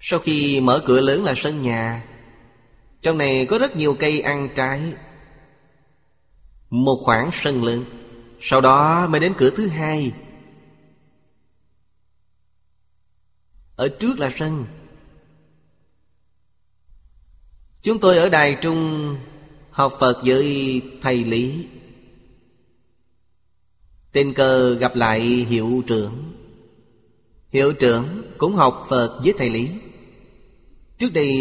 Sau khi mở cửa lớn là sân nhà, trong này có rất nhiều cây ăn trái, một khoảng sân lớn. Sau đó mới đến cửa thứ hai, ở trước là sân. Chúng tôi ở Đài Trung học Phật với thầy Lý, tình cờ gặp lại hiệu trưởng. Hiệu trưởng cũng học Phật với thầy Lý. Trước đây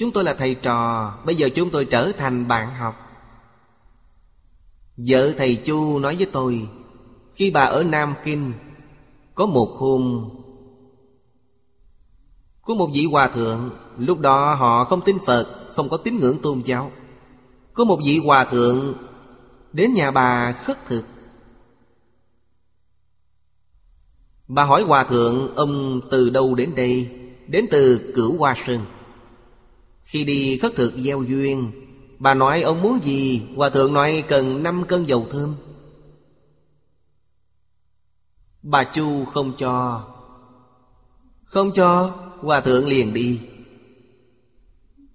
chúng tôi là thầy trò, bây giờ chúng tôi trở thành bạn học. Vợ thầy Chu nói với tôi, khi bà ở Nam Kinh, có một hôm có một vị hòa thượng, lúc đó họ không tin Phật, không có tín ngưỡng tôn giáo. Có một vị hòa thượng đến nhà bà khất thực. Bà hỏi hòa thượng, ông từ đâu đến đây? Đến từ Cửu Hoa Sơn. Khi đi khất thực gieo duyên, bà nói ông muốn gì? Hòa thượng nói cần 5 cân dầu thơm. Bà Chu không cho. Không cho, hòa thượng liền đi.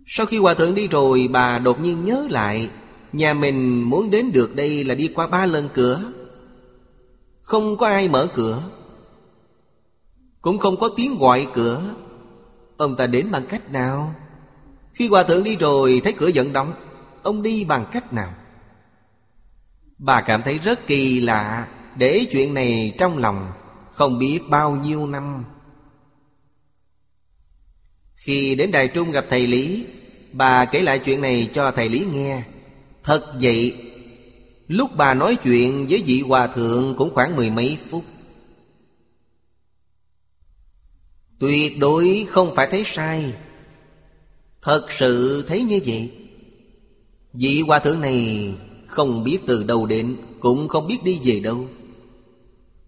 Sau khi hòa thượng đi rồi, bà đột nhiên nhớ lại, nhà mình muốn đến được đây là đi qua 3 lần cửa. Không có ai mở cửa, cũng không có tiếng gọi cửa. Ông ta đến bằng cách nào? Khi hòa thượng đi rồi thấy cửa vẫn đóng, ông đi bằng cách nào? Bà cảm thấy rất kỳ lạ, để chuyện này trong lòng không biết bao nhiêu năm. Khi đến Đài Trung gặp thầy Lý, bà kể lại chuyện này cho thầy Lý nghe. Thật vậy, lúc bà nói chuyện với vị hòa thượng cũng khoảng 10 mấy phút. Tuyệt đối không phải thấy sai, thật sự thấy như vậy. Vị hòa thượng này không biết từ đâu đến, cũng không biết đi về đâu.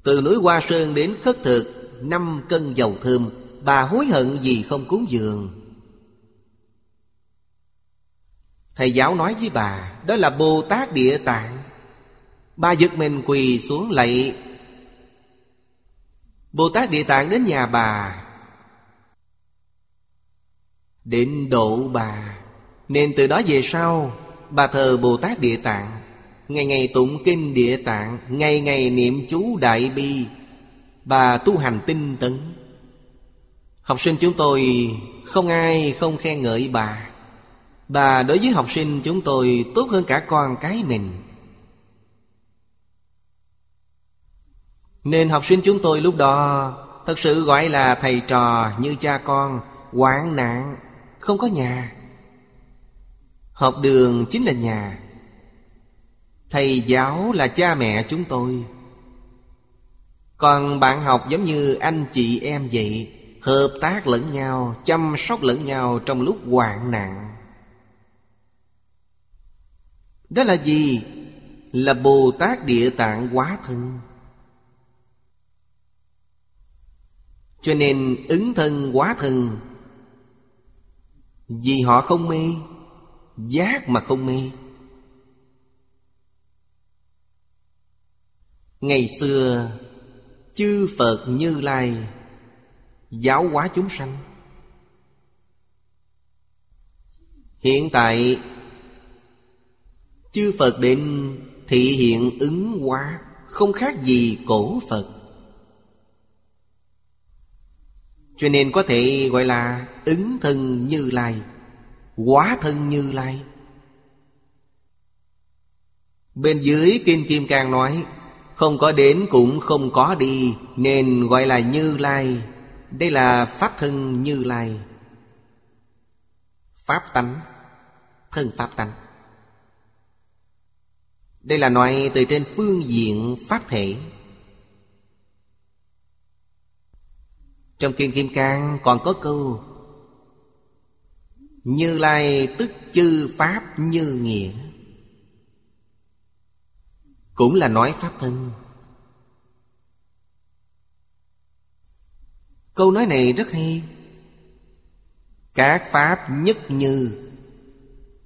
Từ núi Hoa Sơn đến khất thực 5 cân dầu thơm. Bà hối hận vì không cúng dường. Thầy giáo nói với bà, đó là Bồ Tát Địa Tạng. Bà giật mình quỳ xuống lạy. Bồ Tát Địa Tạng đến nhà bà, định độ bà. Nên từ đó về sau, bà thờ Bồ Tát Địa Tạng, ngày ngày tụng kinh Địa Tạng, ngày ngày niệm chú Đại Bi. Bà tu hành tinh tấn. Học sinh chúng tôi không ai không khen ngợi bà. Bà đối với học sinh chúng tôi tốt hơn cả con cái mình. Nên học sinh chúng tôi lúc đó thật sự gọi là thầy trò như cha con, hoạn nạn, không có nhà. Học đường chính là nhà, thầy giáo là cha mẹ chúng tôi. Còn bạn học giống như anh chị em vậy, hợp tác lẫn nhau, chăm sóc lẫn nhau trong lúc hoạn nạn. Đó là gì? Là Bồ Tát Địa Tạng hóa thân. Cho nên ứng thân hóa thân, vì họ không mê, giác mà không mê. Ngày xưa chư Phật Như Lai giáo hóa chúng sanh. Hiện tại chư Phật đến thị hiện ứng hóa, không khác gì cổ Phật. Cho nên có thể gọi là ứng thân Như Lai, hóa thân Như Lai. Bên dưới Kinh Kim Cang nói, không có đến cũng không có đi, nên gọi là Như Lai. Đây là pháp thân Như Lai, pháp tánh, thân pháp tánh. Đây là nói từ trên phương diện pháp thể. Trong Kinh Kim Cang còn có câu Như Lai tức chư pháp như nghĩa, cũng là nói pháp thân. Câu nói này rất hay. Các pháp nhất như,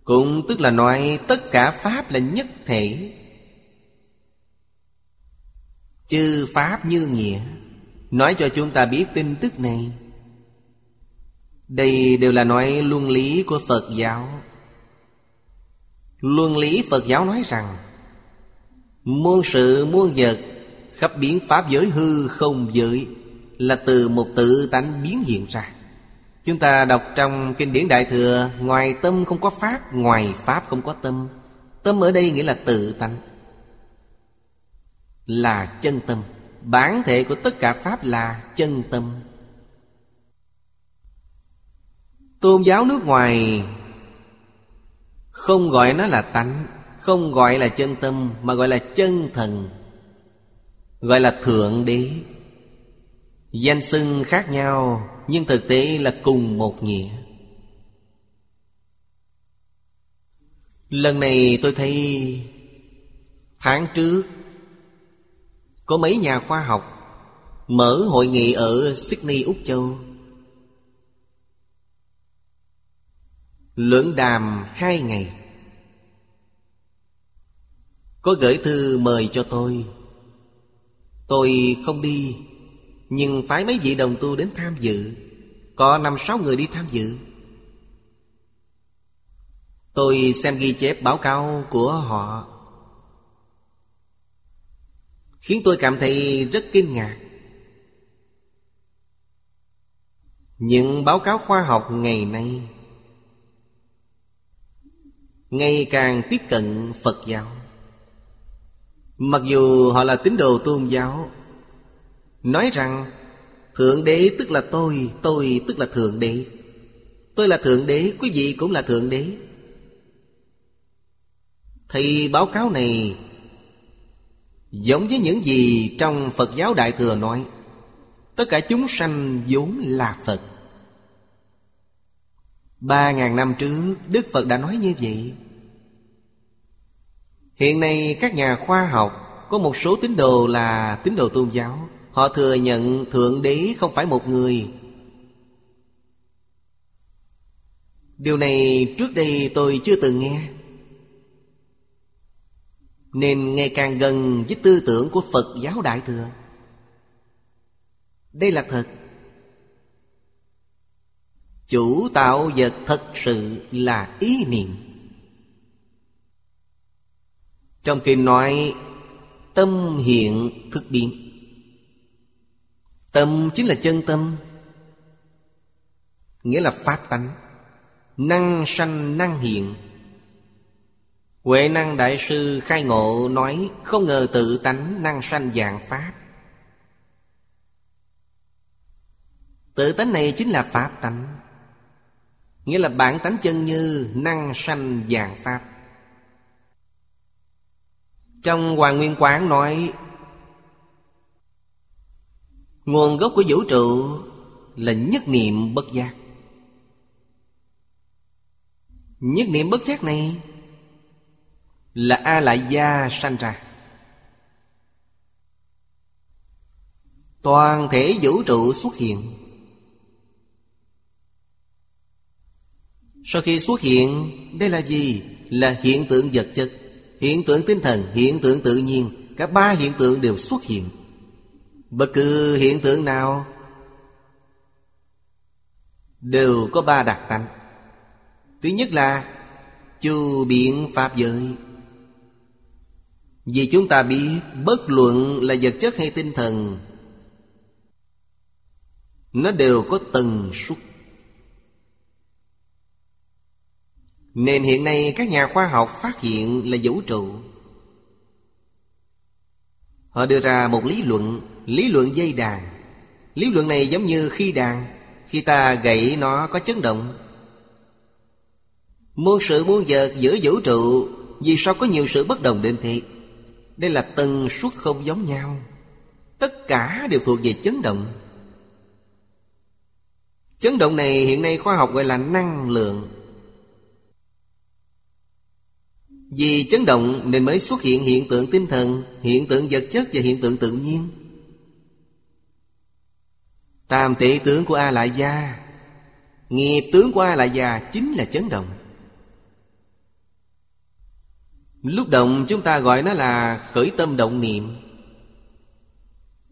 Cũng tức là nói tất cả pháp là nhất thể, chư pháp như nghĩa. Nói cho chúng ta biết tin tức này, đây đều là nói luân lý của Phật giáo. Luân lý Phật giáo nói rằng muôn sự muôn vật khắp biến pháp giới hư không giới là từ một tự tánh biến hiện ra. Chúng ta đọc trong kinh điển Đại Thừa, ngoài tâm không có pháp, ngoài pháp không có tâm. Tâm ở đây nghĩa là tự tánh, là chân tâm. Bản thể của tất cả pháp là chân tâm. Tôn giáo nước ngoài không gọi nó là tánh, không gọi là chân tâm, mà gọi là chân thần, gọi là thượng đế. Danh xưng khác nhau nhưng thực tế là cùng một nghĩa. Lần này tôi thấy tháng trước có mấy nhà khoa học mở hội nghị ở Sydney, Úc Châu. Luận đàm 2 ngày. Có gửi thư mời cho tôi. Tôi không đi, nhưng phái mấy vị đồng tu đến tham dự. Có 5-6 người đi tham dự. Tôi xem ghi chép báo cáo của họ, khiến tôi cảm thấy rất kinh ngạc. Những báo cáo khoa học ngày nay ngày càng tiếp cận Phật giáo. Mặc dù họ là tín đồ tôn giáo, nói rằng Thượng Đế tức là tôi tức là Thượng Đế. Tôi là Thượng Đế, quý vị cũng là Thượng Đế. Thì báo cáo này giống với những gì trong Phật giáo Đại Thừa nói. Tất cả chúng sanh vốn là Phật. 3.000 năm trước Đức Phật đã nói như vậy. Hiện nay các nhà khoa học, có một số tín đồ là tín đồ tôn giáo, họ thừa nhận Thượng Đế không phải một người. Điều này trước đây tôi chưa từng nghe, nên ngày càng gần với tư tưởng của Phật giáo Đại Thừa. Đây là thật. Chủ tạo vật thật sự là ý niệm. Trong kinh nói tâm hiện thực biến. Tâm chính là chân tâm, nghĩa là pháp tánh. Năng sanh năng hiện. Huệ Năng Đại Sư khai ngộ nói không ngờ tự tánh năng sanh vạn pháp. Tự tánh này chính là pháp tánh, nghĩa là bản tánh chân như, năng sanh vạn pháp. Trong Hoàn Nguyên Quán nói nguồn gốc của vũ trụ là nhất niệm bất giác. Nhất niệm bất giác này là A Lại Gia sanh ra. Toàn thể vũ trụ xuất hiện. Sau khi xuất hiện, đây là gì? Là hiện tượng vật chất, hiện tượng tinh thần, hiện tượng tự nhiên. Cả 3 hiện tượng đều xuất hiện. Bất cứ hiện tượng nào đều có 3 đặc tánh. Thứ nhất là chư biện pháp giới. Vì chúng ta biết bất luận là vật chất hay tinh thần, nó đều có tần suất. Nên hiện nay các nhà khoa học phát hiện là vũ trụ, họ đưa ra một lý luận, lý luận dây đàn. Lý luận này giống như khi đàn, khi ta gậy nó có chấn động. Muôn sự muôn vật giữa vũ trụ, vì sao có nhiều sự bất đồng đến thế? Đây là tần suất không giống nhau. Tất cả đều thuộc về chấn động. Chấn động này hiện nay khoa học gọi là năng lượng. Vì chấn động nên mới xuất hiện hiện tượng tinh thần, hiện tượng vật chất và hiện tượng tự nhiên. Tam tệ tướng của A Lại Gia, nghiệp tướng của A Lại Gia chính là chấn động. Lúc động chúng ta gọi nó là khởi tâm động niệm.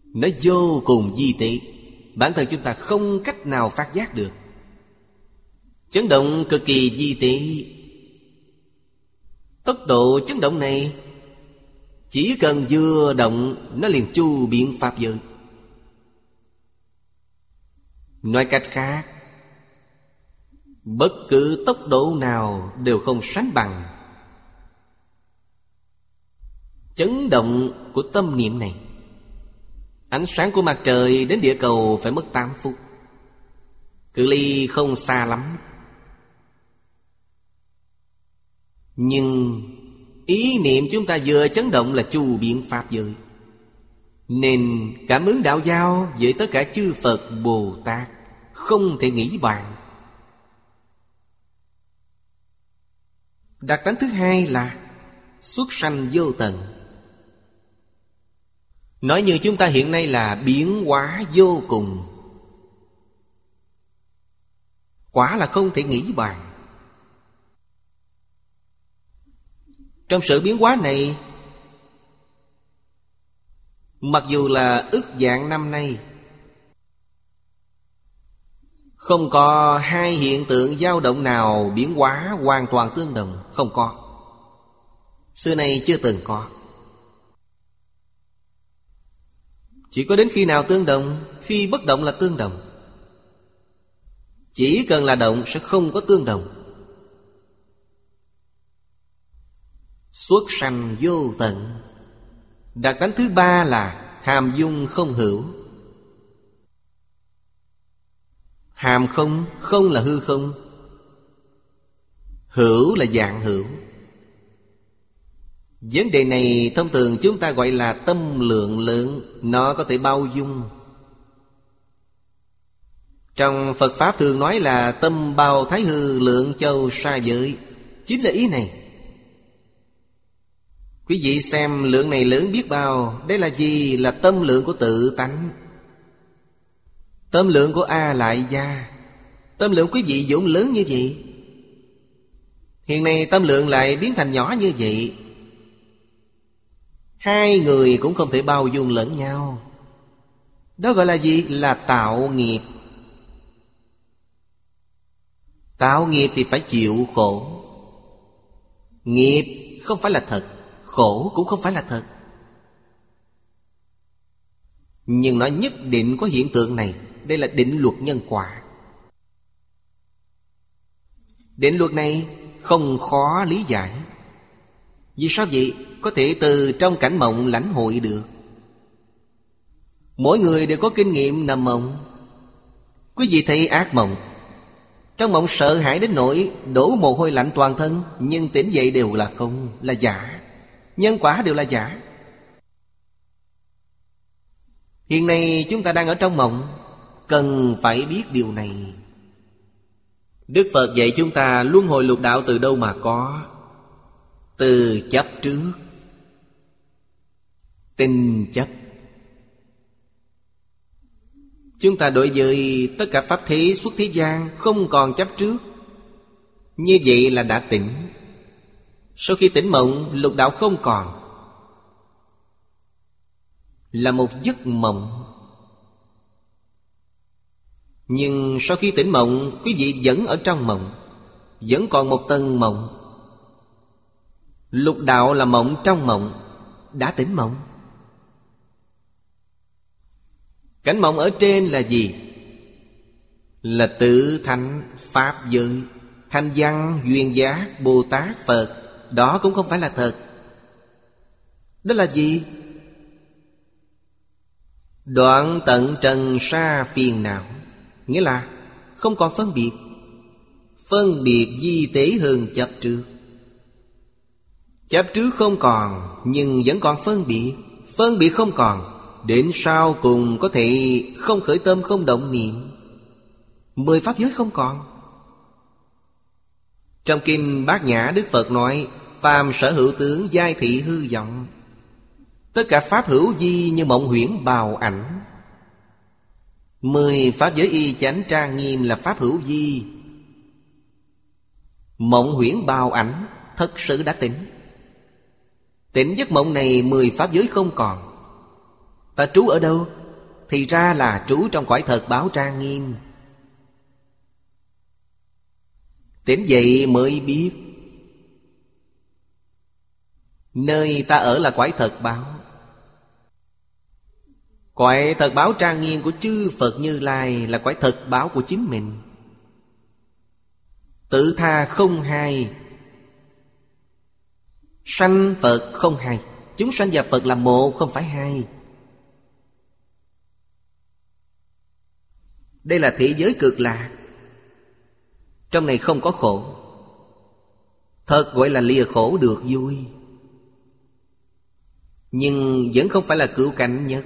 Nó vô cùng di tị, bản thân chúng ta không cách nào phát giác được. Chấn động cực kỳ di tị. Tốc độ chấn động này, chỉ cần vừa động nó liền chu biện pháp giới. Nói cách khác, bất cứ tốc độ nào đều không sánh bằng chấn động của tâm niệm này. Ánh sáng của mặt trời đến địa cầu phải mất 8 phút, cự ly không xa lắm. Nhưng ý niệm chúng ta vừa chấn động là chu biện pháp giới. Nên cảm ứng đạo giao với tất cả chư Phật Bồ Tát không thể nghĩ bàn. Đặc tánh thứ hai là xuất sanh vô tận. Nói như chúng ta hiện nay là biến hóa vô cùng, quả là không thể nghĩ bàn. Trong sự biến hóa này, mặc dù là ức vạn năm nay không có hai hiện tượng dao động nào biến hóa hoàn toàn tương đồng, không có. Xưa nay chưa từng có. Chỉ có đến khi nào tương đồng, khi bất động là tương đồng. Chỉ cần là động sẽ không có tương đồng. Xuất sanh vô tận. Đặc tánh thứ ba là hàm dung không hữu. Hàm không, không là hư không, hữu là dạng hữu. Vấn đề này thông thường chúng ta gọi là tâm lượng lượng. Nó có thể bao dung. Trong Phật Pháp thường nói là tâm bao thái hư, lượng châu sa giới. Chính là ý này. Quý vị xem lượng này lớn biết bao. Đây là gì? Là tâm lượng của tự tánh, tâm lượng của A Lại Gia. Tâm lượng quý vị vốn lớn như vậy, hiện nay tâm lượng lại biến thành nhỏ như vậy. Hai người cũng không thể bao dung lẫn nhau. Đó gọi là gì? Là tạo nghiệp. Tạo nghiệp thì phải chịu khổ. Nghiệp không phải là thật, khổ cũng không phải là thật. Nhưng nó nhất định có hiện tượng này. Đây là định luật nhân quả. Định luật này không khó lý giải. Vì sao vậy? Có thể từ trong cảnh mộng lãnh hội được. Mỗi người đều có kinh nghiệm nằm mộng. Quý vị thấy ác mộng, trong mộng sợ hãi đến nỗi đổ mồ hôi lạnh toàn thân, nhưng tỉnh dậy đều là không, là giả. Nhân quả đều là giả. Hiện nay chúng ta đang ở trong mộng, cần phải biết điều này. Đức Phật dạy chúng ta luân hồi lục đạo từ đâu mà có? Từ chấp trước, tình chấp. Chúng ta đối với tất cả pháp thế xuất thế gian không còn chấp trước, như vậy là đã tỉnh. Sau khi tỉnh mộng, lục đạo không còn, là một giấc mộng. Nhưng sau khi tỉnh mộng, quý vị vẫn ở trong mộng, vẫn còn một tầng mộng. Lục đạo là mộng trong mộng, đã tỉnh mộng. Cảnh mộng ở trên là gì? Là tự thành pháp giới, thanh văn, duyên giác, Bồ Tát, Phật. Đó cũng không phải là thật. Đó là gì? Đoạn tận trần sa phiền não. Nghĩa là không còn phân biệt. Phân biệt di tế hơn chấp trước. Chấp trước không còn, nhưng vẫn còn phân biệt. Phân biệt không còn, đến sau cùng có thể không khởi tâm, không động niệm. 10 pháp giới không còn. Trong Kinh Bát Nhã, Đức Phật nói: phàm sở hữu tướng giai thị hư vọng, tất cả pháp hữu di như mộng huyễn bào ảnh. 10 pháp giới y chánh trang nghiêm là pháp hữu di. Mộng huyễn bào ảnh thật sự đã tỉnh. Tỉnh giấc mộng này 10 pháp giới không còn. Ta trú ở đâu? Thì ra là trú trong cõi thật báo trang nghiêm. Tỉnh dậy mới biết nơi ta ở là cõi thật báo. Cõi thật báo trang nghiêm của chư Phật Như Lai là cõi thật báo của chính mình. Tự tha không hai, sanh Phật không hai. Chúng sanh và Phật là một, không phải hai. Đây là thế giới cực lạc, trong này không có khổ. Thật gọi là lìa khổ được vui, nhưng vẫn không phải là cửu cảnh nhất.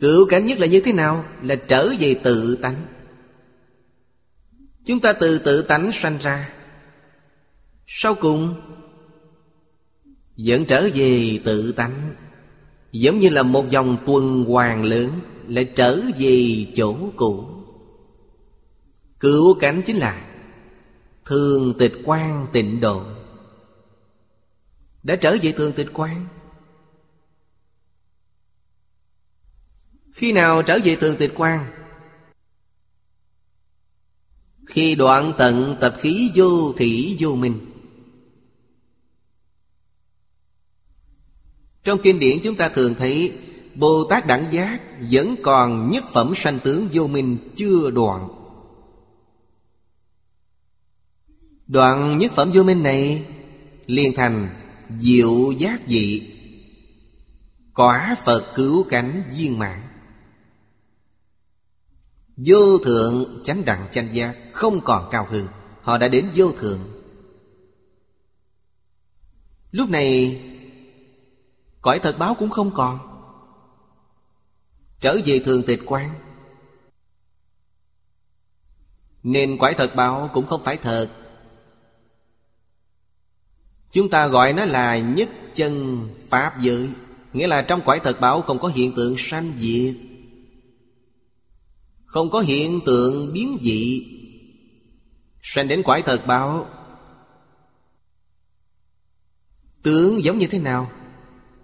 Cửu cảnh nhất là như thế nào? Là trở về tự tánh. Chúng ta từ tự tánh sanh ra, sau cùng vẫn trở về tự tánh, giống như là một dòng tuần hoàn lớn, lại trở về chỗ cũ. Cửu cảnh chính là thường tịch quang tịnh độ. Đã trở về thường tịch quang. Khi nào trở về thường tịch quang? Khi đoạn tận tập khí vô thỉ vô minh. Trong kinh điển chúng ta thường thấy Bồ Tát đẳng giác vẫn còn nhất phẩm sanh tướng vô minh chưa đoạn. Đoạn nhất phẩm vô minh này liền thành diệu giác dị, quả Phật cứu cánh viên mãn, vô thượng chánh đẳng chánh giác, không còn cao hơn. Họ đã đến vô thượng. Lúc này cõi thật báo cũng không còn, trở về thường tịch quang. Nên cõi thật báo cũng không phải thật. Chúng ta gọi nó là nhất chân pháp giới, nghĩa là trong cõi thật báo không có hiện tượng sanh diệt, không có hiện tượng biến dị. Sanh đến cõi thật báo, tướng giống như thế nào?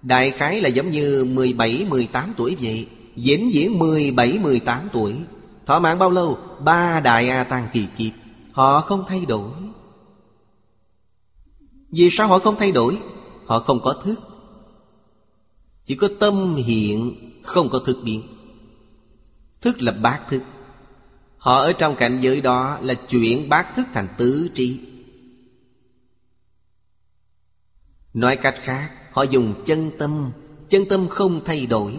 Đại khái là giống như 17-18 tuổi vậy, vĩnh viễn 17-18 tuổi. Thọ mạng bao lâu? 3 đại A Tăng kỳ kiếp. Họ không thay đổi. Vì sao họ không thay đổi? Họ không có thức, chỉ có tâm hiện, không có thức biến. Thức là bát thức. Họ ở trong cảnh giới đó là chuyển bát thức thành tứ trí. Nói cách khác, họ dùng chân tâm. Chân tâm không thay đổi.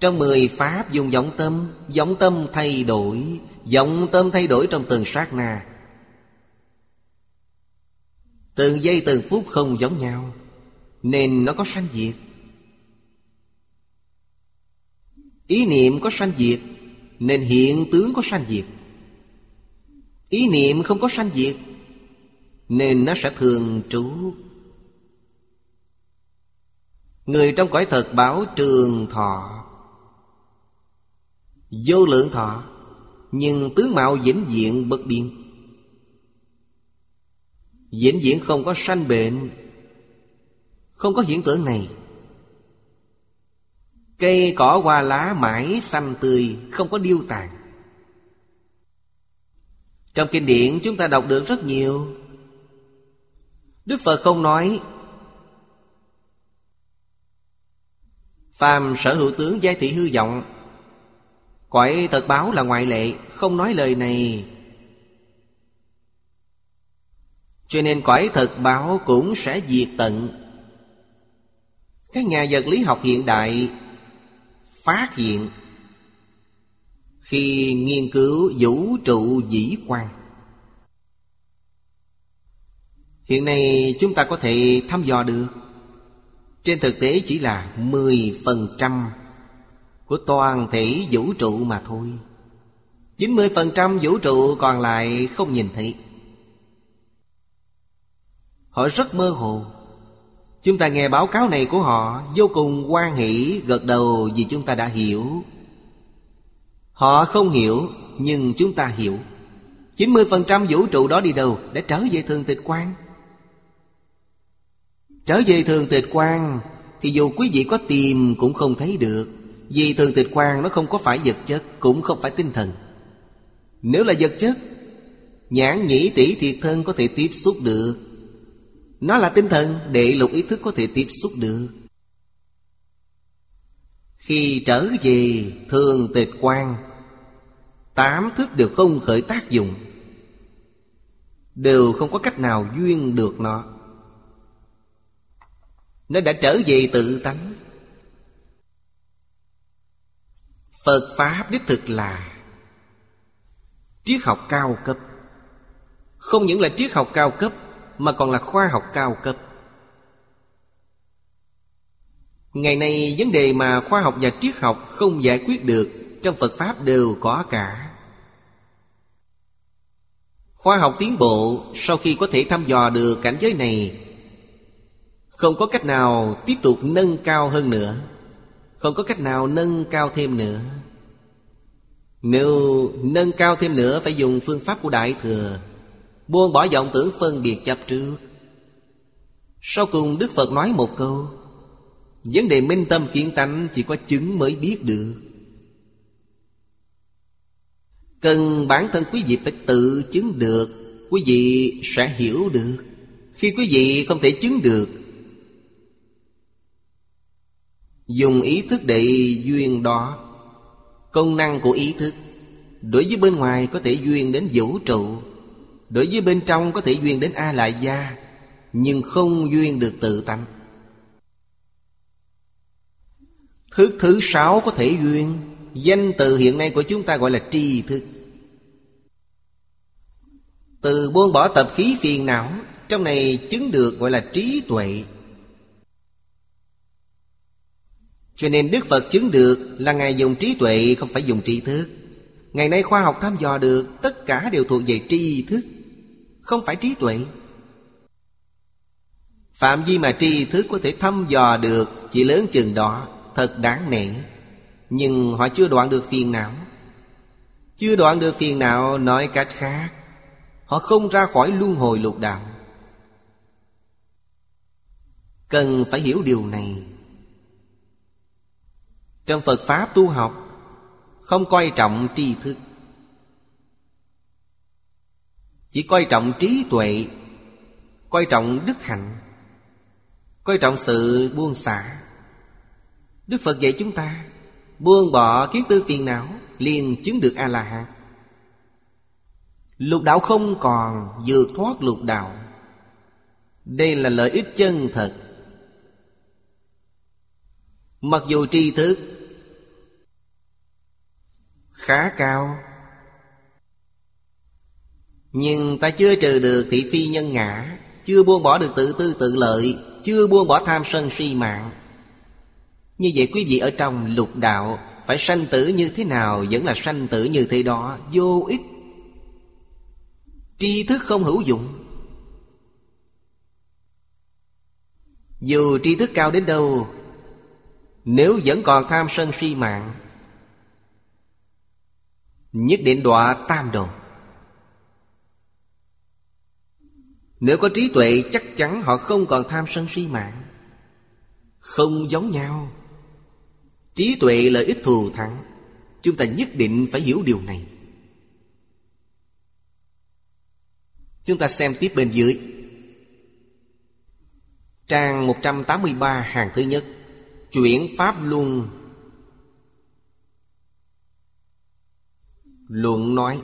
Trong 10 pháp dùng vọng tâm. Vọng tâm thay đổi. Vọng tâm thay đổi trong từng sát na, từng giây từng phút không giống nhau, nên nó có sanh diệt. Ý niệm có sanh diệt, nên hiện tướng có sanh diệt. Ý niệm không có sanh diệt, nên nó sẽ thường trú. Người trong cõi thật báo trường thọ, vô lượng thọ, nhưng tướng mạo vĩnh viễn bất biến. Vĩnh viễn không có sanh bệnh, không có hiện tượng này. Cây cỏ hoa lá mãi xanh tươi, không có điêu tàn. Trong kinh điển chúng ta đọc được rất nhiều. Đức Phật không nói phàm sở hữu tướng giai thị hư vọng, cõi thật báo là ngoại lệ, không nói lời này. Cho nên cõi thật báo cũng sẽ diệt tận. Các nhà vật lý học hiện đại phát hiện, khi nghiên cứu vũ trụ vĩ quan, hiện nay chúng ta có thể thăm dò được, trên thực tế chỉ là 10% của toàn thể vũ trụ mà thôi. 90% vũ trụ còn lại không nhìn thấy, họ rất mơ hồ. Chúng ta nghe báo cáo này của họ vô cùng hoan hỷ, gật đầu vì chúng ta đã hiểu. Họ không hiểu, nhưng chúng ta hiểu. 90% vũ trụ đó đi đâu? Để trở về thường tịch quang. Trở về thường tịch quang thì dù quý vị có tìm cũng không thấy được. Vì thường tịch quang nó không có phải vật chất, cũng không phải tinh thần. Nếu là vật chất, nhãn nhĩ tỷ thiệt thân có thể tiếp xúc được. Nó là tinh thần, đệ lục ý thức có thể tiếp xúc được. Khi trở về thường tịch quang, 8 thức đều không khởi tác dụng, đều không có cách nào duyên được nó. Nó đã trở về tự tánh. Phật Pháp đích thực là triết học cao cấp. Không những là triết học cao cấp mà còn là khoa học cao cấp. Ngày nay vấn đề mà khoa học và triết học không giải quyết được, trong Phật Pháp đều có cả. Khoa học tiến bộ sau khi có thể thăm dò được cảnh giới này, không có cách nào tiếp tục nâng cao hơn nữa, không có cách nào nâng cao thêm nữa. Nếu nâng cao thêm nữa phải dùng phương pháp của Đại Thừa, buông bỏ vọng tưởng phân biệt chấp trước. Sau cùng Đức Phật nói một câu: vấn đề minh tâm kiến tánh chỉ có chứng mới biết được. Cần bản thân quý vị phải tự chứng được, quý vị sẽ hiểu được. Khi quý vị không thể chứng được, dùng ý thức để duyên đó. Công năng của ý thức đối với bên ngoài có thể duyên đến vũ trụ, đối với bên trong có thể duyên đến A Lại Gia, nhưng không duyên được tự tánh. Thức thứ 6 có thể duyên. Danh từ hiện nay của chúng ta gọi là tri thức. Từ buông bỏ tập khí phiền não, trong này chứng được gọi là trí tuệ. Cho nên Đức Phật chứng được là Ngài dùng trí tuệ, không phải dùng tri thức. Ngày nay khoa học thăm dò được tất cả đều thuộc về tri thức, không phải trí tuệ. Phạm vi mà tri thức có thể thăm dò được chỉ lớn chừng đó, thật đáng nể. Nhưng họ chưa đoạn được phiền não. Chưa đoạn được phiền não, nói cách khác, họ không ra khỏi luân hồi lục đạo. Cần phải hiểu điều này. Trong Phật Pháp tu học không coi trọng tri thức, chỉ coi trọng trí tuệ, coi trọng đức hạnh, coi trọng sự buông xả. Đức Phật dạy chúng ta buông bỏ kiến tư phiền não, liền chứng được A-la-hán. Lục đạo không còn, vượt thoát lục đạo. Đây là lợi ích chân thật. Mặc dù tri thức khá cao, nhưng ta chưa trừ được thị phi nhân ngã, chưa buông bỏ được tự tư tự lợi, chưa buông bỏ tham sân si mạng. Như vậy quý vị ở trong lục đạo phải sanh tử như thế nào vẫn là sanh tử như thế đó, vô ích. Tri thức không hữu dụng. Dù tri thức cao đến đâu, nếu vẫn còn tham sân si mạng, nhất định đọa tam đồ. Nếu có trí tuệ chắc chắn họ không còn tham sân si mạng. Không giống nhau. Trí tuệ lợi ích thù thắng. Chúng ta nhất định phải hiểu điều này. Chúng ta xem tiếp bên dưới, trang 183 hàng thứ nhất, chuyển pháp luân. Luận nói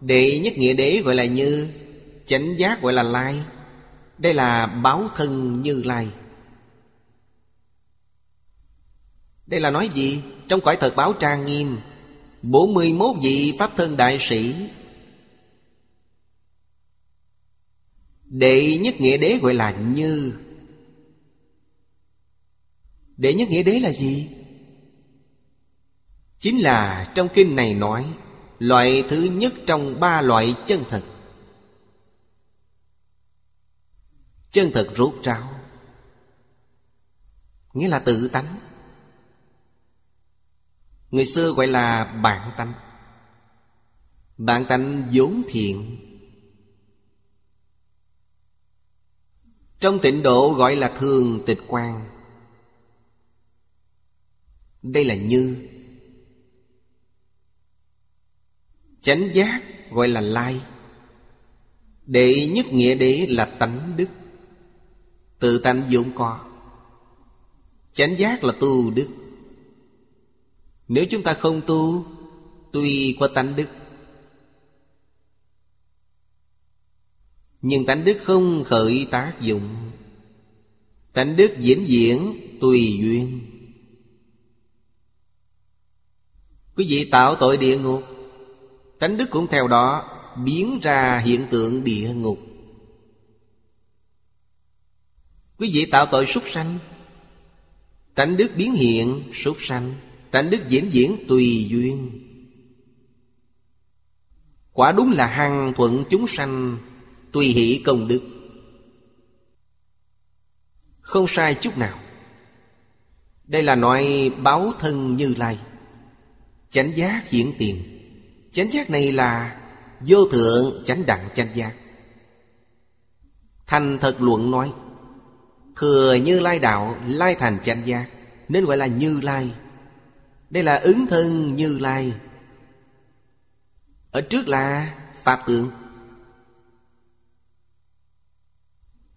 đệ nhất nghĩa đế gọi là Như, chánh giác gọi là Lai. Đây là báo thân Như Lai. Đây là nói gì? Trong cõi thật báo trang nghiêm, 41 vị pháp thân đại sĩ, đệ nhất nghĩa đế gọi là Như. Đệ nhất nghĩa đế là gì? Chính là trong kinh này nói loại thứ nhất trong 3 loại chân thật. Chân thật rốt ráo nghĩa là tự tánh, người xưa gọi là bản tánh. Bản tánh vốn thiện. Trong tịnh độ gọi là thường tịch quan. Đây là như. Chánh giác gọi là lai. Đệ nhất nghĩa đế là tánh đức. Tự tánh vốn có. Chánh giác là tu đức. Nếu chúng ta không tu, tuy có tánh đức, nhưng tánh đức không khởi tác dụng. Tánh đức diễn diễn tùy duyên. Quý vị tạo tội địa ngục, tánh đức cũng theo đó biến ra hiện tượng địa ngục. Quý vị tạo tội súc sanh, tánh đức biến hiện súc sanh. Tánh đức diễn diễn tùy duyên. Quả đúng là hằng thuận chúng sanh, tùy hỷ công đức, không sai chút nào. Đây là nói báo thân Như Lai. Chánh giác hiện tiền. Chánh giác này là vô thượng chánh đẳng chánh giác. Thành thật luận nói, thừa Như Lai đạo, lai thành chánh giác, nên gọi là Như Lai. Đây là ứng thân Như Lai. Ở trước là Pháp tượng.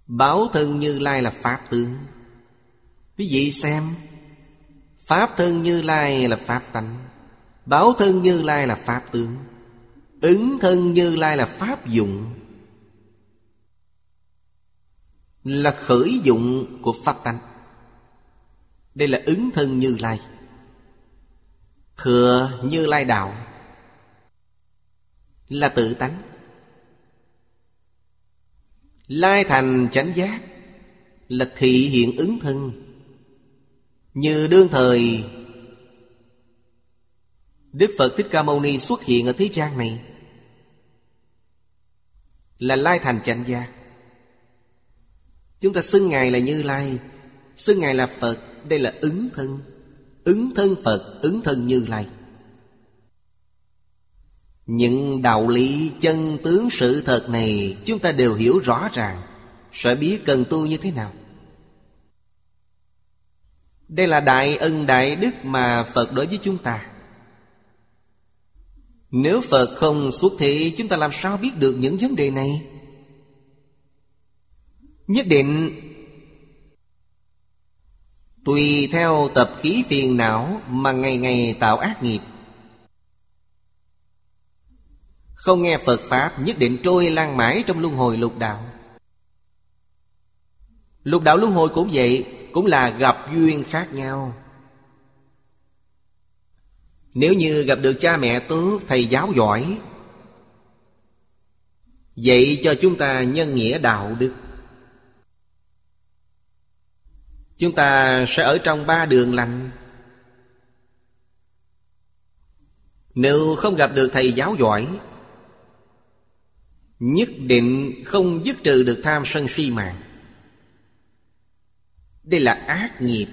Báo thân Như Lai là Pháp tướng. Quý vị xem, Pháp thân Như Lai là Pháp tánh, báo thân Như Lai là Pháp tướng, ứng thân Như Lai là Pháp dụng, là khởi dụng của Pháp tánh. Đây là ứng thân Như Lai. Thừa Như Lai đạo là tự tánh. Lai thành chánh giác là thị hiện ứng thân. Như đương thời Đức Phật Thích Ca Mâu Ni xuất hiện ở thế gian này là lai thành chánh giác. Chúng ta xưng Ngài là Như Lai, xưng Ngài là Phật. Đây là ứng thân. Ứng thân Phật, ứng thân Như Lai. Những đạo lý chân tướng sự thật này chúng ta đều hiểu rõ ràng, sẽ biết cần tu như thế nào. Đây là đại ân đại đức mà Phật đối với chúng ta. Nếu Phật không xuất thế, chúng ta làm sao biết được những vấn đề này? Nhất định tùy theo tập khí phiền não mà ngày ngày tạo ác nghiệp. Không nghe Phật Pháp nhất định trôi lan mãi trong luân hồi lục đạo. Lục đạo luân hồi cũng vậy, cũng là gặp duyên khác nhau. Nếu như gặp được cha mẹ tốt, thầy giáo giỏi, dạy cho chúng ta nhân nghĩa đạo đức, chúng ta sẽ ở trong ba đường lành. Nếu không gặp được thầy giáo giỏi, nhất định không dứt trừ được tham sân si mạng. Đây là ác nghiệp.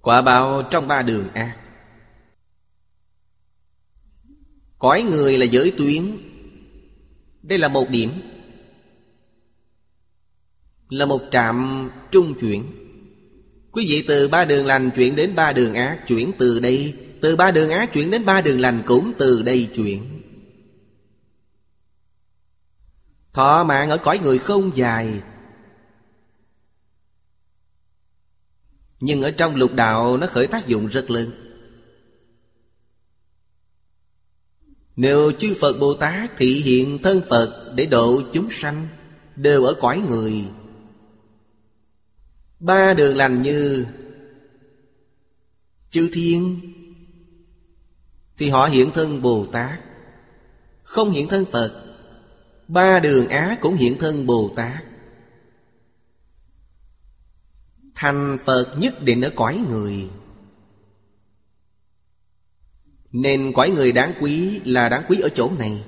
Quả báo trong ba đường ác. Cõi người là giới tuyến. Đây là một điểm, là một trạm trung chuyển. Quý vị từ ba đường lành chuyển đến ba đường ác, chuyển từ đây. Từ ba đường ác chuyển đến ba đường lành, cũng từ đây chuyển. Thọ mạng ở cõi người không dài, nhưng ở trong lục đạo nó khởi tác dụng rất lớn. Nếu chư Phật Bồ Tát thị hiện thân Phật để độ chúng sanh, đều ở cõi người. Ba đường lành như chư thiên thì họ hiện thân Bồ Tát, không hiện thân Phật. Ba đường ác cũng hiện thân Bồ Tát. Thành Phật nhất định ở cõi người. Nên cõi người đáng quý là đáng quý ở chỗ này.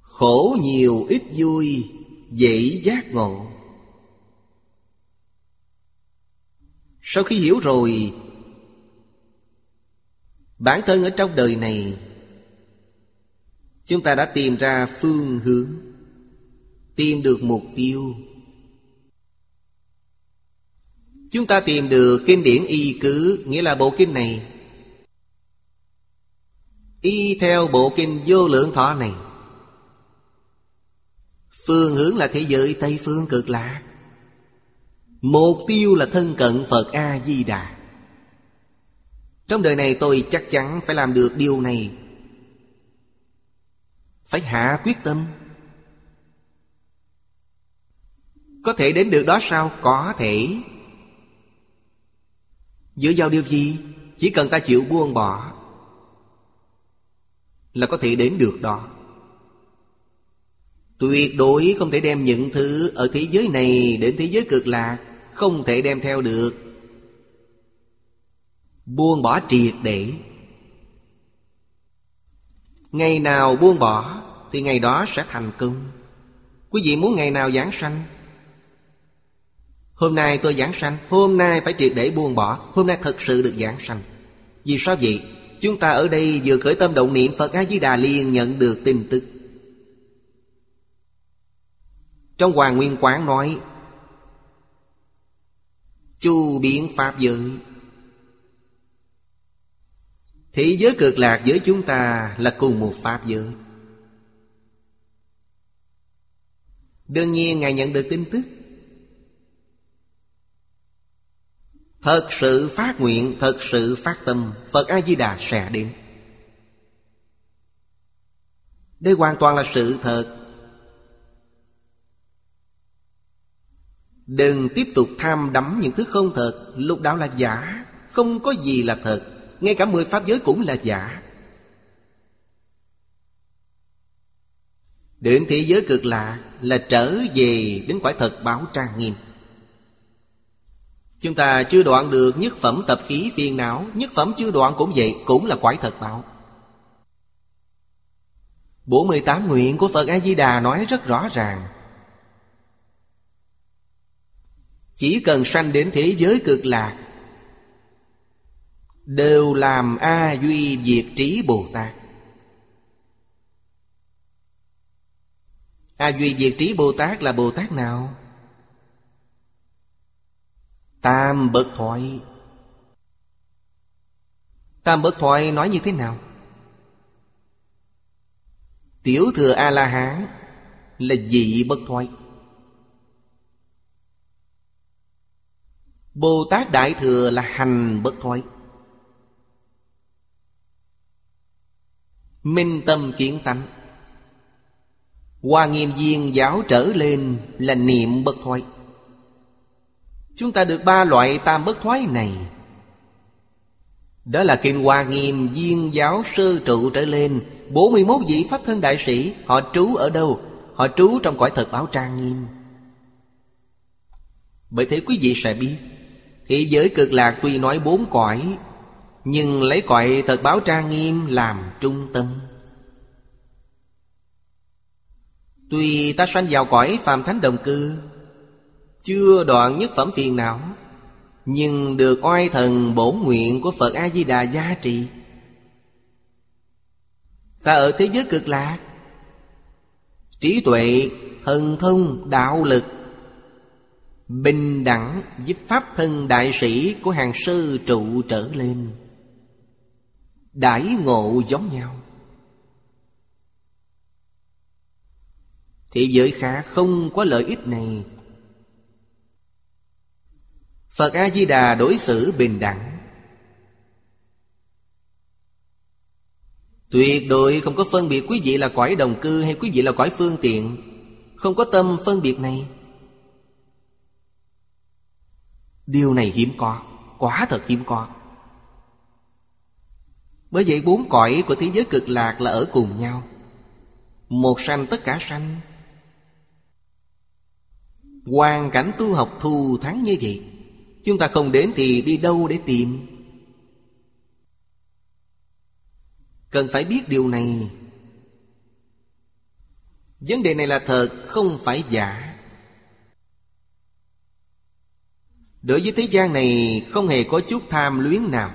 Khổ nhiều ít vui, dễ giác ngộ. Sau khi hiểu rồi, Bản thân ở trong đời này, chúng ta đã tìm ra phương hướng, tìm được mục tiêu, chúng ta tìm được kinh điển y cứ, nghĩa là bộ kinh này, y theo bộ kinh Vô Lượng Thọ này. Phương hướng là thế giới Tây Phương Cực Lạc, mục tiêu là thân cận Phật A Di Đà. Trong đời này tôi chắc chắn phải làm được điều này, phải hạ quyết tâm. Có thể đến được đó sao? Có thể. Dựa vào điều gì? Chỉ cần ta chịu buông bỏ là có thể đến được đó. Tuyệt đối không thể đem những thứ ở thế giới này đến thế giới Cực Lạc, không thể đem theo được. Buông bỏ triệt để. Ngày nào buông bỏ thì ngày đó sẽ thành công. Quý vị muốn ngày nào giảng sanh? Hôm nay tôi giảng sanh, hôm nay phải triệt để buông bỏ, hôm nay thật sự được giảng sanh. Vì sao vậy? Chúng ta ở đây vừa khởi tâm động niệm Phật A Di Đà liền nhận được tin tức. Trong Hoàn Nguyên Quán nói: chu biến pháp giới. Thế giới Cực Lạc với chúng ta là cùng một pháp giới. Đương nhiên Ngài nhận được tin tức, thật sự phát nguyện, thật sự phát tâm, Phật A Di Đà sẽ đến. Đây hoàn toàn là sự thật. Đừng tiếp tục tham đắm những thứ không thật. Lúc đó là giả, không có gì là thật. Ngay cả 10 pháp giới cũng là giả. Đến thế giới Cực Lạc là trở về đến cõi thật báo trang nghiêm. Chúng ta chưa đoạn được nhất phẩm tập khí phiền não, nhất phẩm chưa đoạn cũng vậy, cũng là cõi thật báo. Bộ 18 nguyện của Phật A Di Đà nói rất rõ ràng. Chỉ cần sanh đến thế giới Cực Lạc đều làm A Duy Diệt Trí Bồ Tát. A Duy Diệt Trí Bồ Tát là Bồ Tát nào? Tam Bất Thoại. Tam Bất Thoại nói như thế nào? Tiểu thừa A La Hán là dị bất thoại. Bồ Tát Đại Thừa là hành bất thoại. Minh tâm kiến tánh, Hoa Nghiêm viên giáo trở lên là niệm bất thoại. Chúng ta được 3 loại tam bất thoái này. Đó là Kinh Hoa Nghiêm viên giáo sơ trụ trở lên. 41 vị Pháp Thân Đại Sĩ, họ trú ở đâu? Họ trú trong cõi thật báo trang nghiêm. Bởi thế quý vị sẽ biết, thế giới Cực Lạc tuy nói 4 cõi, nhưng lấy cõi thật báo trang nghiêm làm trung tâm. Tuy ta sanh vào cõi phàm thánh đồng cư, chưa đoạn nhất phẩm phiền não, nhưng được oai thần bổn nguyện của Phật A Di Đà gia trì. Ta ở thế giới Cực Lạc, trí tuệ, thần thông, đạo lực bình đẳng với Pháp Thân Đại Sĩ của hàng sư trụ trở lên, đãi ngộ giống nhau. Thế giới khác không có lợi ích này. Phật A Di Đà đối xử bình đẳng, tuyệt đối không có phân biệt quý vị là cõi đồng cư hay quý vị là cõi phương tiện, không có tâm phân biệt này. Điều này hiếm có, quá thật hiếm có. Bởi vậy 4 cõi của thế giới Cực Lạc là ở cùng nhau, một sanh tất cả sanh. Hoàn cảnh tu học thù thắng như vậy, chúng ta không đến thì đi đâu để tìm? Cần phải biết điều này. Vấn đề này là thật, không phải giả. Đối với thế gian này không hề có chút tham luyến nào.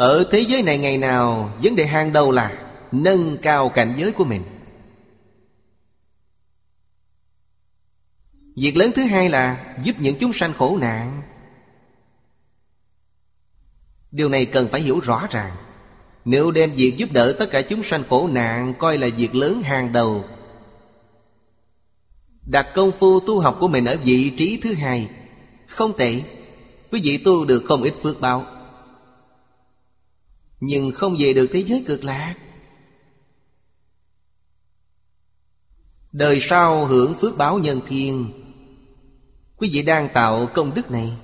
Ở thế giới này ngày nào, vấn đề hàng đầu là nâng cao cảnh giới của mình. Việc lớn thứ hai là giúp những chúng sanh khổ nạn. Điều này cần phải hiểu rõ ràng. Nếu đem việc giúp đỡ tất cả chúng sanh khổ nạn coi là việc lớn hàng đầu, đặt công phu tu học của mình ở vị trí thứ hai, không tệ. Quý vị tu được không ít phước báo, nhưng không về được thế giới cực lạc. Đời sau hưởng phước báo nhân thiên. Quý vị đang tạo công đức này.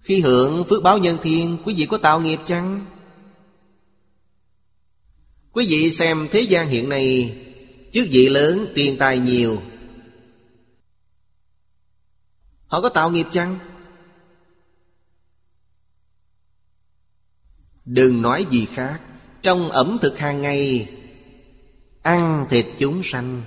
Khi hưởng phước báo nhân thiên, quý vị có tạo nghiệp chăng? Quý vị xem thế gian hiện nay, chức vị lớn, tiền tài nhiều, họ có tạo nghiệp chăng? Đừng nói gì khác, trong ẩm thực hàng ngày, ăn thịt chúng sanh.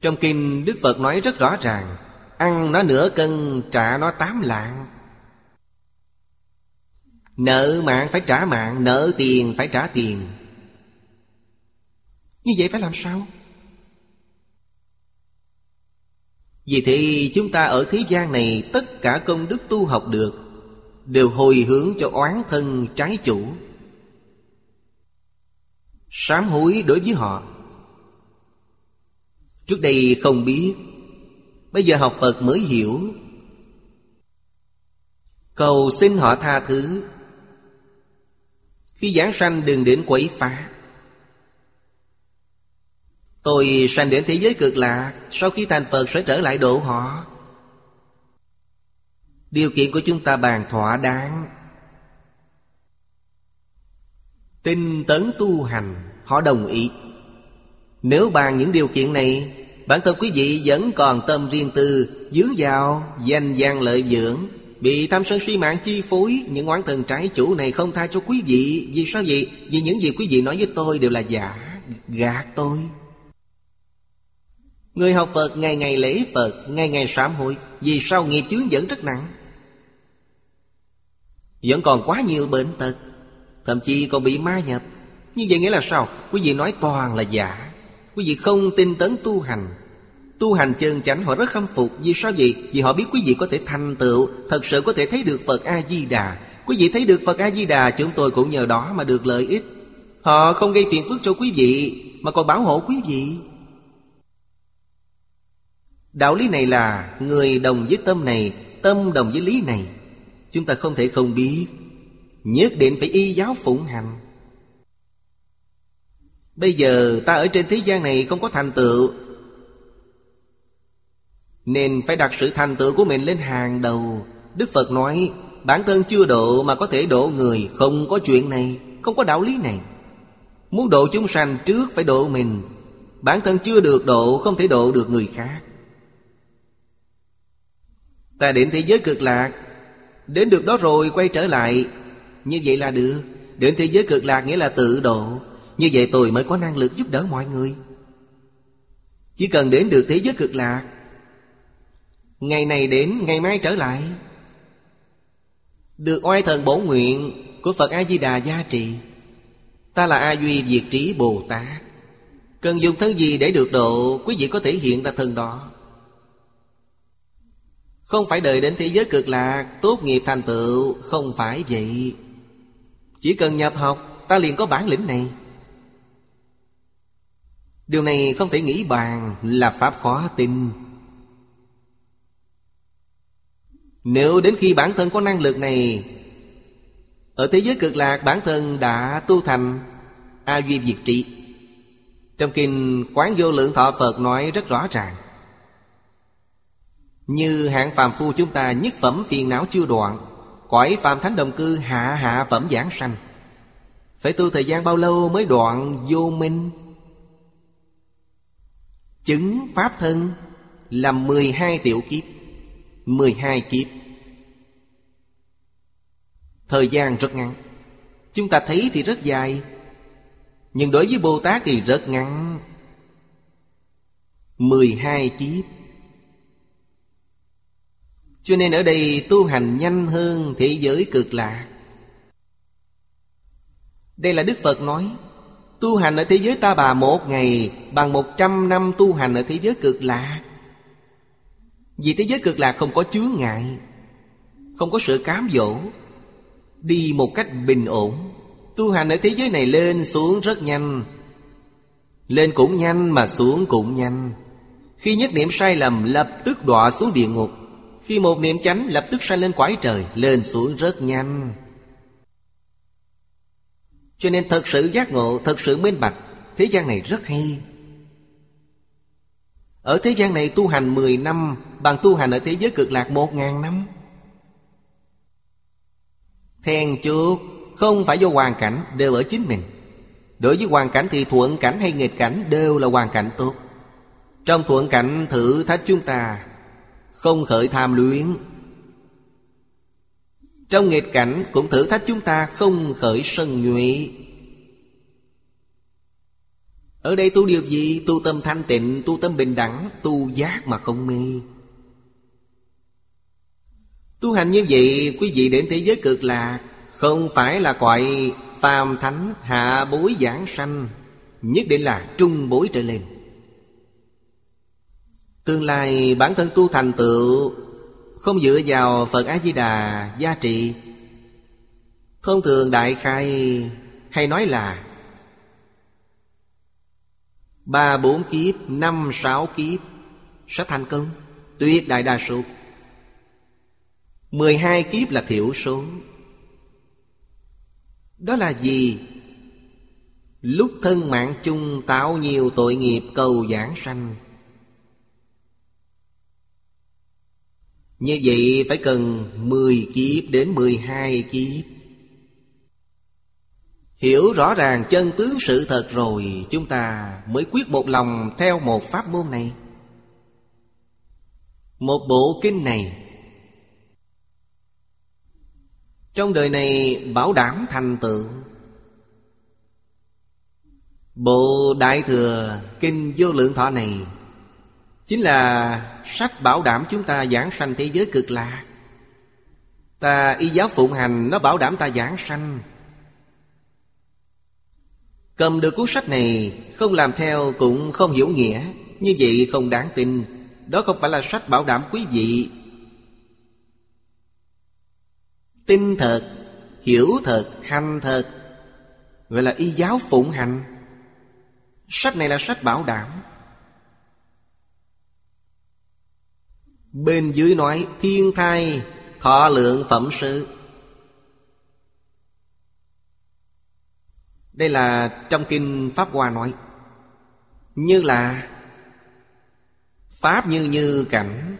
Trong kinh Đức Phật nói rất rõ ràng, ăn nó nửa cân, trả nó 8 lạng. Nợ mạng phải trả mạng, nợ tiền phải trả tiền. Như vậy phải làm sao? Vì thế chúng ta ở thế gian này, tất cả công đức tu học được đều hồi hướng cho oán thân trái chủ, sám hối đối với họ. Trước đây không biết, bây giờ học Phật mới hiểu, cầu xin họ tha thứ. Khi giảng sanh đừng đến quấy phá. Tôi sanh đến thế giới cực lạc, sau khi thành Phật sẽ trở lại độ họ. Điều kiện của chúng ta bàn thỏa đáng, tinh tấn tu hành, họ đồng ý. Nếu bàn những điều kiện này, bản thân quý vị vẫn còn tâm riêng tư, dướng vào danh gian lợi dưỡng, bị tham sân si mạng chi phối. Những oán thần trái chủ này không tha cho quý vị. Vì sao vậy? Vì những gì quý vị nói với tôi đều là giả, gạt tôi. Người học Phật ngày ngày lễ Phật, ngày ngày sám hối. Vì sao nghiệp chướng vẫn rất nặng, vẫn còn quá nhiều bệnh tật, thậm chí còn bị ma nhập. Như vậy nghĩa là sao? Quý vị nói toàn là giả. Quý vị không tinh tấn tu hành. Tu hành chân chánh họ rất khâm phục. Vì sao vậy? Vì họ biết quý vị có thể thành tựu, thật sự có thể thấy được Phật A-di-đà. Quý vị thấy được Phật A-di-đà, chúng tôi cũng nhờ đó mà được lợi ích. Họ không gây phiền phức cho quý vị, mà còn bảo hộ quý vị. Đạo lý này là người đồng với tâm này, tâm đồng với lý này. Chúng ta không thể không biết, nhất định phải y giáo phụng hành. Bây giờ ta ở trên thế gian này không có thành tựu, nên phải đặt sự thành tựu của mình lên hàng đầu. Đức Phật nói bản thân chưa độ mà có thể độ người, không có chuyện này, không có đạo lý này. Muốn độ chúng sanh trước phải độ mình. Bản thân chưa được độ, không thể độ được người khác. Ta đến thế giới cực lạc, đến được đó rồi quay trở lại, như vậy là được. Đến thế giới cực lạc nghĩa là tự độ. Như vậy tôi mới có năng lực giúp đỡ mọi người. Chỉ cần đến được thế giới cực lạc, ngày này đến, ngày mai trở lại, được oai thần bổ nguyện của Phật A-di-đà gia trì. Ta là A-duy Việt trí Bồ Tát. Cần dùng thân gì để được độ, quý vị có thể hiện ra thân đó. Không phải đợi đến thế giới cực lạc, tốt nghiệp thành tựu, không phải vậy. Chỉ cần nhập học, ta liền có bản lĩnh này. Điều này không thể nghĩ bàn, là pháp khó tin. Nếu đến khi bản thân có năng lực này, ở thế giới cực lạc bản thân đã tu thành A Duy Việt Trị. Trong kinh Quán Vô Lượng Thọ Phật nói rất rõ ràng, như hạng phàm phu chúng ta nhất phẩm phiền não chưa đoạn, cõi phàm thánh đồng cư hạ hạ phẩm giảng sanh. Phải tu thời gian bao lâu mới đoạn vô minh? Chứng pháp thân là 12 tiểu kiếp, 12 kiếp. Thời gian rất ngắn. Chúng ta thấy thì rất dài, nhưng đối với Bồ Tát thì rất ngắn. 12 kiếp. Cho nên ở đây tu hành nhanh hơn thế giới cực lạc. Đây là Đức Phật nói, tu hành ở thế giới Ta Bà một ngày bằng 100 năm tu hành ở thế giới cực lạc. Vì thế giới cực lạc không có chướng ngại, không có sự cám dỗ, đi một cách bình ổn. Tu hành ở thế giới này lên xuống rất nhanh, lên cũng nhanh mà xuống cũng nhanh. Khi nhất niệm sai lầm lập tức đọa xuống địa ngục, khi một niệm chánh lập tức sanh lên cõi trời, lên xuống rất nhanh. Cho nên thật sự giác ngộ, thật sự minh bạch, thế gian này rất hay. Ở thế gian này tu hành 10 năm bằng tu hành ở thế giới cực lạc 1000 năm. Then chốt không phải do hoàn cảnh, đều ở chính mình. Đối với hoàn cảnh thì thuận cảnh hay nghịch cảnh đều là hoàn cảnh tốt. Trong thuận cảnh thử thách chúng ta không khởi tham luyến, trong nghịch cảnh cũng thử thách chúng ta không khởi sân nhuệ. Ở đây tu điều gì? Tu tâm thanh tịnh, tu tâm bình đẳng, tu giác mà không mê. Tu hành như vậy, quý vị đến thế giới cực lạc không phải là cõi phàm thánh hạ bối giảng sanh, nhất định là trung bối trở lên. Tương lai bản thân tu thành tựu không dựa vào Phật A Di Đà gia trị. Thông thường đại khai hay nói là 3-4 kiếp, 5-6 kiếp sẽ thành công, tuyệt đại đa số. 12 kiếp là thiểu số. Đó là gì? Lúc thân mạng chung tạo nhiều tội nghiệp cầu giảng sanh. Như vậy phải cần 10 kiếp đến 12 kiếp. Hiểu rõ ràng chân tướng sự thật rồi, chúng ta mới quyết một lòng theo một pháp môn này, một bộ kinh này. Trong đời này bảo đảm thành tựu. Bộ Đại Thừa Kinh Vô Lượng Thọ này chính là sách bảo đảm chúng ta giảng sanh thế giới cực lạc. Ta y giáo phụng hành, nó bảo đảm ta giảng sanh. Cầm được cuốn sách này, không làm theo cũng không hiểu nghĩa, như vậy không đáng tin. Đó không phải là sách bảo đảm quý vị tin thật, hiểu thật, hành thật, gọi là y giáo phụng hành. Sách này là sách bảo đảm. Bên dưới nói thiên thai thọ lượng phẩm sự. Đây là trong kinh Pháp Hoa nói, như là pháp như cảnh,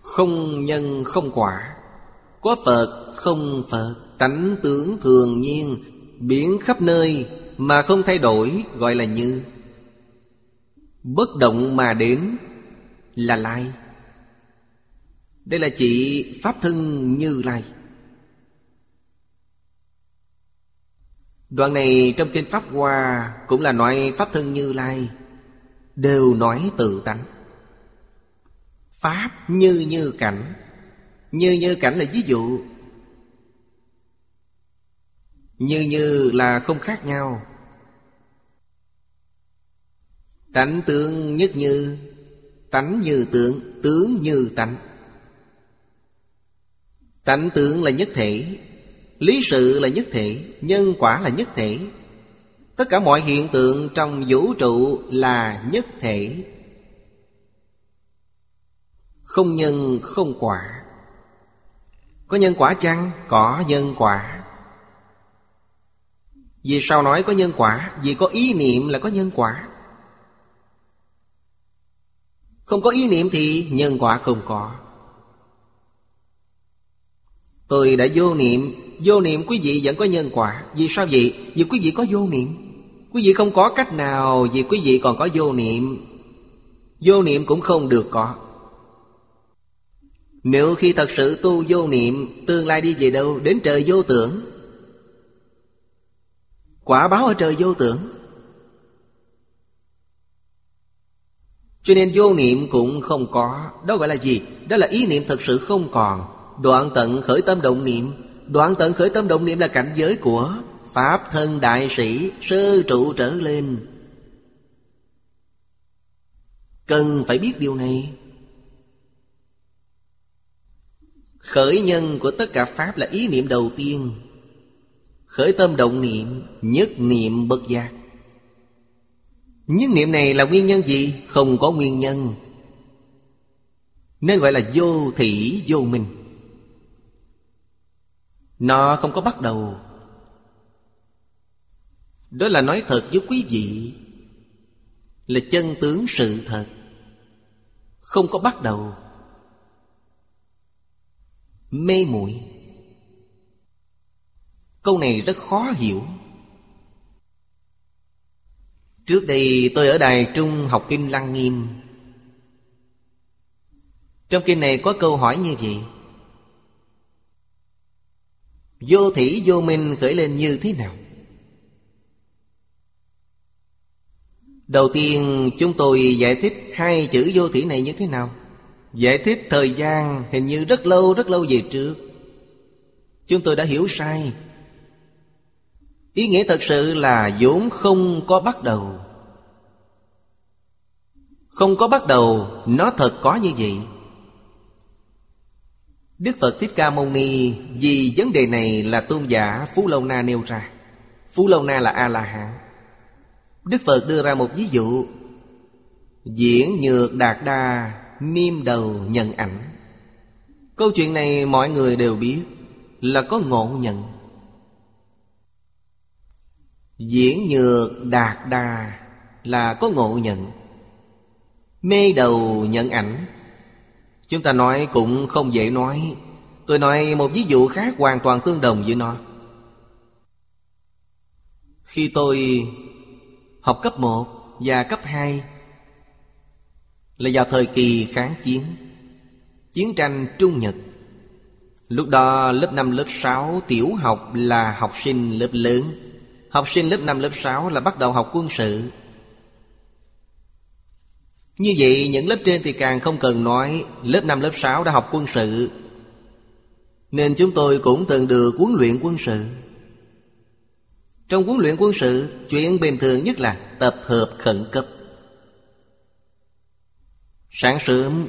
không nhân không quả, có Phật không Phật, tánh tướng thường nhiên, biển khắp nơi mà không thay đổi, gọi là như. Bất động mà đến là lai. Đây là chỉ pháp thân Như Lai. Đoạn này trong kinh Pháp Hoa cũng là nói pháp thân Như Lai, đều nói tự tánh. Pháp như cảnh, như cảnh là ví dụ. Như là không khác nhau. Tánh tướng nhất như, tánh như tướng, tướng như tánh. Tánh tướng là nhất thể, lý sự là nhất thể, nhân quả là nhất thể. Tất cả mọi hiện tượng trong vũ trụ là nhất thể, không nhân không quả. Có nhân quả chăng? Có nhân quả. Vì sao nói có nhân quả? Vì có ý niệm là có nhân quả. Không có ý niệm thì nhân quả không có. Tôi đã vô niệm quý vị vẫn có nhân quả. Vì sao vậy? Vì quý vị có vô niệm. Quý vị không có cách nào vì quý vị còn có vô niệm. Vô niệm cũng không được có. Nếu khi thật sự tu vô niệm, tương lai đi về đâu? Đến trời vô tưởng. Quả báo ở trời vô tưởng. Cho nên vô niệm cũng không có. Đó gọi là gì? Đó là ý niệm thật sự không còn. Đoạn tận khởi tâm động niệm. Đoạn tận khởi tâm động niệm là cảnh giới của Pháp thân đại sĩ sơ trụ trở lên. Cần phải biết điều này. Khởi nhân của tất cả Pháp là ý niệm đầu tiên. Khởi tâm động niệm, nhất niệm bất giác. Nhất niệm này là nguyên nhân gì? Không có nguyên nhân, nên gọi là vô thỉ vô minh. Nó không có bắt đầu. Đó là nói thật với quý vị, là chân tướng sự thật. Không có bắt đầu. Mê muội. Câu này rất khó hiểu. Trước đây tôi ở Đài Trung học Kinh Lăng Nghiêm. Trong kinh này có câu hỏi như vậy: vô thỉ vô minh khởi lên như thế nào? Đầu tiên chúng tôi giải thích hai chữ vô thỉ này như thế nào. Giải thích thời gian hình như rất lâu về trước, chúng tôi đã hiểu sai. Ý nghĩa thật sự là vốn không có bắt đầu. Không có bắt đầu, nó thật có như vậy. Đức Phật Thích Ca Mâu Ni vì vấn đề này là tôn giả Phú Lâu Na nêu ra. Phú Lâu Na là A-la-hán. Đức Phật đưa ra một ví dụ: diễn nhược đạt đa, niêm đầu nhận ảnh. Câu chuyện này mọi người đều biết là có ngộ nhận. Diễn nhược đạt đà là có ngộ nhận. Mê đầu nhận ảnh, chúng ta nói cũng không dễ nói. Tôi nói một ví dụ khác hoàn toàn tương đồng với nó. Khi tôi học cấp 1 và cấp 2 là vào thời kỳ kháng chiến, chiến tranh Trung Nhật. Lúc đó lớp 5, lớp 6 tiểu học là học sinh lớp lớn. Học sinh lớp 5, lớp 6 là bắt đầu học quân sự. Như vậy những lớp trên thì càng không cần nói. Lớp 5, lớp 6 đã học quân sự, nên chúng tôi cũng từng được huấn luyện quân sự. Trong huấn luyện quân sự, chuyện bình thường nhất là tập hợp khẩn cấp. Sáng sớm,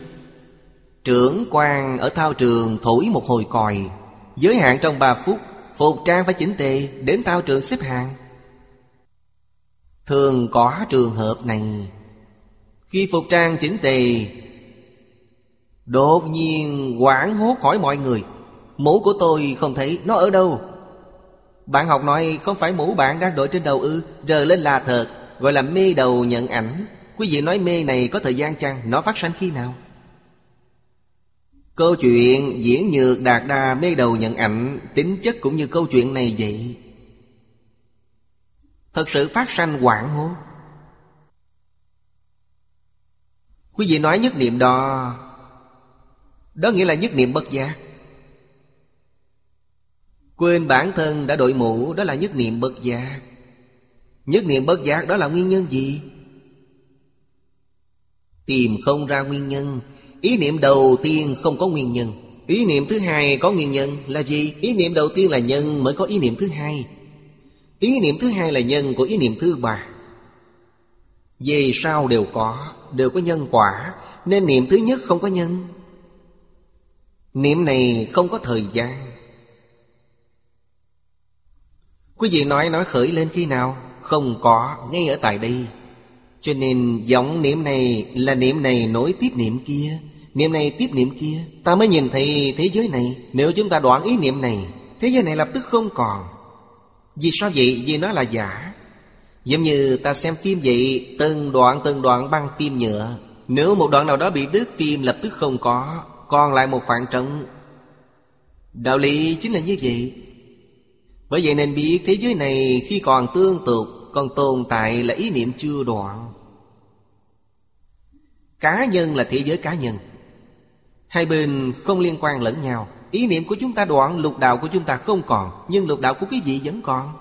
trưởng quan ở thao trường thổi một hồi còi, giới hạn trong 3 phút. Phục trang phải chỉnh tề, đến thao trường xếp hàng. Thường có trường hợp này. Khi phục trang chỉnh tề, đột nhiên hoảng hốt hỏi mọi người: mũ của tôi không thấy, nó ở đâu? Bạn học nói: không phải mũ bạn đang đội trên đầu ư? Rờ lên là thật, gọi là mê đầu nhận ảnh. Quý vị nói mê này có thời gian chăng? Nó phát sanh khi nào? Câu chuyện diễn nhược đạt đa, mê đầu nhận ảnh, tính chất cũng như câu chuyện này vậy. Thật sự phát sanh hoảng hốt. Quý vị nói nhất niệm đó, đó nghĩa là nhất niệm bất giác. Quên bản thân đã đội mũ, đó là nhất niệm bất giác. Nhất niệm bất giác đó là nguyên nhân gì? Tìm không ra nguyên nhân. Ý niệm đầu tiên không có nguyên nhân. Ý niệm thứ hai có nguyên nhân là gì? Ý niệm đầu tiên là nhân mới có ý niệm thứ hai. Ý niệm thứ hai là nhân của ý niệm thứ ba. Về sau đều có nhân quả, nên niệm thứ nhất không có nhân. Niệm này không có thời gian. Quý vị nói khởi lên khi nào? Không có, ngay ở tại đây. Cho nên giọng niệm này là niệm này nối tiếp niệm kia, niệm này tiếp niệm kia, ta mới nhìn thấy thế giới này. Nếu chúng ta đoạn ý niệm này, thế giới này lập tức không còn. Vì sao vậy? Vì nó là giả. Giống như ta xem phim vậy, từng đoạn băng phim nhựa. Nếu một đoạn nào đó bị đứt, phim lập tức không có, còn lại một khoảng trống. Đạo lý chính là như vậy. Bởi vậy nên biết thế giới này khi còn tương tục, còn tồn tại là ý niệm chưa đoạn. Cá nhân là thế giới cá nhân, hai bên không liên quan lẫn nhau. Ý niệm của chúng ta đoạn, lục đạo của chúng ta không còn, nhưng lục đạo của quý vị vẫn còn.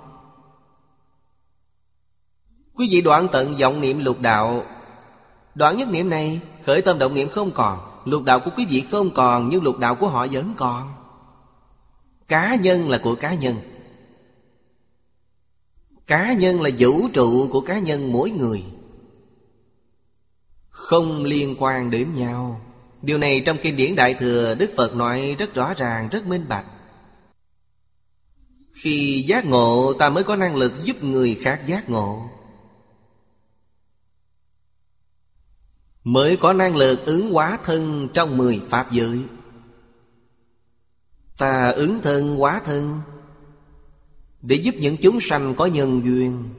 Quý vị đoạn tận vọng niệm lục đạo, Đoạn nhất niệm này, khởi tâm động niệm không còn. Lục đạo của quý vị không còn, nhưng lục đạo của họ vẫn còn. Cá nhân là của cá nhân. Cá nhân là vũ trụ của cá nhân mỗi người, không liên quan đến nhau. Điều này trong kinh điển Đại Thừa, Đức Phật nói rất rõ ràng, rất minh bạch. Khi giác ngộ, ta mới có năng lực giúp người khác giác ngộ, mới có năng lực ứng hóa thân trong 10 pháp giới. Ta ứng thân hóa thân để giúp những chúng sanh có nhân duyên.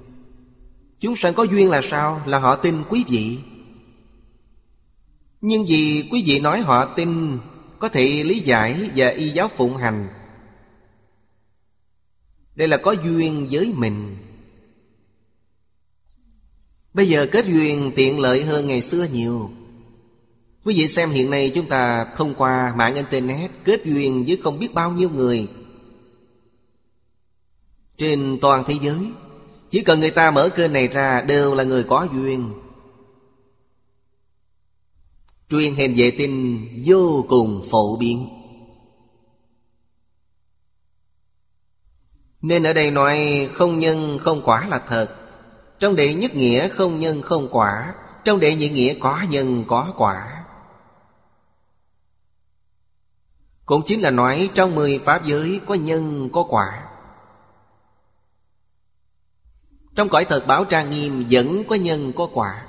Chúng sanh có duyên là sao? Là họ tin quý vị. Nhưng vì quý vị nói họ tin, có thể lý giải và y giáo phụng hành, đây là có duyên với mình. Bây giờ kết duyên tiện lợi hơn ngày xưa nhiều. Quý vị xem hiện nay chúng ta thông qua mạng Internet kết duyên với không biết bao nhiêu người trên toàn thế giới. Chỉ cần người ta mở kênh này ra đều là người có duyên. Truyền hình vệ tinh vô cùng phổ biến. Nên ở đây nói không nhân không quả là thật. Trong đệ nhất nghĩa không nhân không quả, trong đệ nhị nghĩa có nhân có quả. Cũng chính là nói trong 10 pháp giới có nhân có quả. Trong cõi thật báo trang nghiêm vẫn có nhân có quả.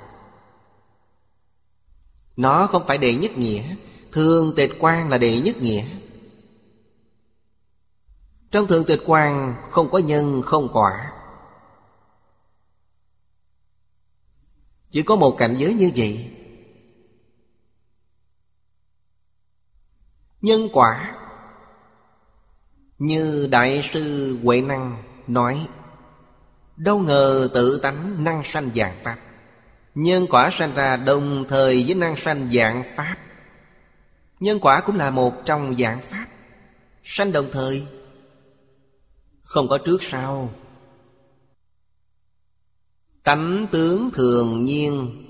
Nó không phải đệ nhất nghĩa. Thường tịch quan là đệ nhất nghĩa. Trong thường tịch quan không có nhân không quả, chỉ có một cảnh giới như vậy. Nhân quả, như Đại sư Huệ Năng nói, đâu ngờ tự tánh năng sanh vạn pháp. Nhân quả sanh ra đồng thời với năng sanh vạn pháp. Nhân quả cũng là một trong vạn pháp, sanh đồng thời, không có trước sau. Tánh tướng thường nhiên,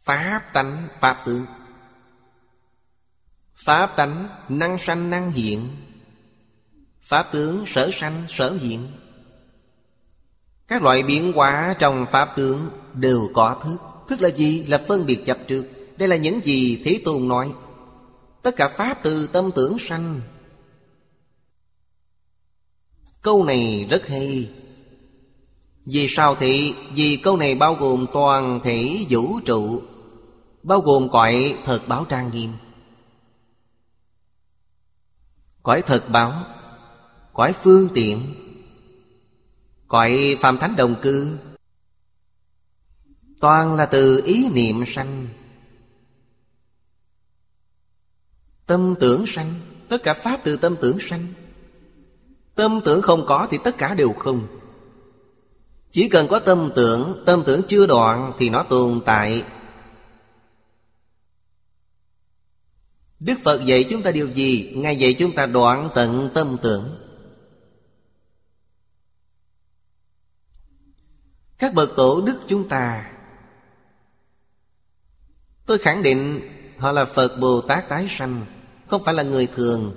pháp tánh pháp tướng. Pháp tánh năng sanh năng hiện, pháp tướng sở sanh sở hiện. Các loại biến hóa trong pháp tướng đều có thức. Thức là gì? Là phân biệt chấp trước. Đây là những gì Thế Tôn nói, tất cả pháp từ tâm tưởng sanh. Câu này rất hay. Vì sao thì? Vì câu này bao gồm toàn thể vũ trụ, bao gồm cõi thật báo trang nghiêm. Cõi thật báo, cõi phương tiện, cõi phàm thánh đồng cư, toàn là từ ý niệm sanh, tâm tưởng sanh. Tất cả pháp từ tâm tưởng sanh. Tâm tưởng không có thì tất cả đều không. Chỉ cần có tâm tưởng chưa đoạn thì nó tồn tại. Đức Phật dạy chúng ta điều gì? Ngài dạy chúng ta đoạn tận tâm tưởng. Các bậc tổ đức chúng ta, tôi khẳng định họ là Phật Bồ Tát tái sanh, không phải là người thường.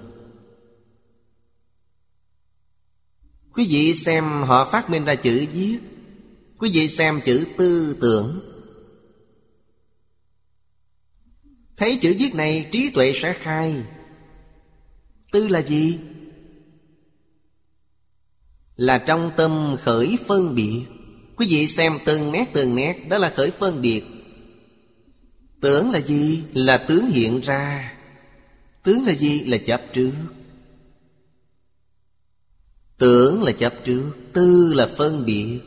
Quý vị xem họ phát minh ra chữ viết, quý vị xem chữ tư tưởng, thấy chữ viết này trí tuệ sẽ khai. Tư là gì? Là trong tâm khởi phân biệt. Quý vị xem từng nét, đó là khởi phân biệt. Tưởng là gì? Là tướng hiện ra. Tướng là gì? Là chấp trước. Tưởng là chấp trước, tư là phân biệt.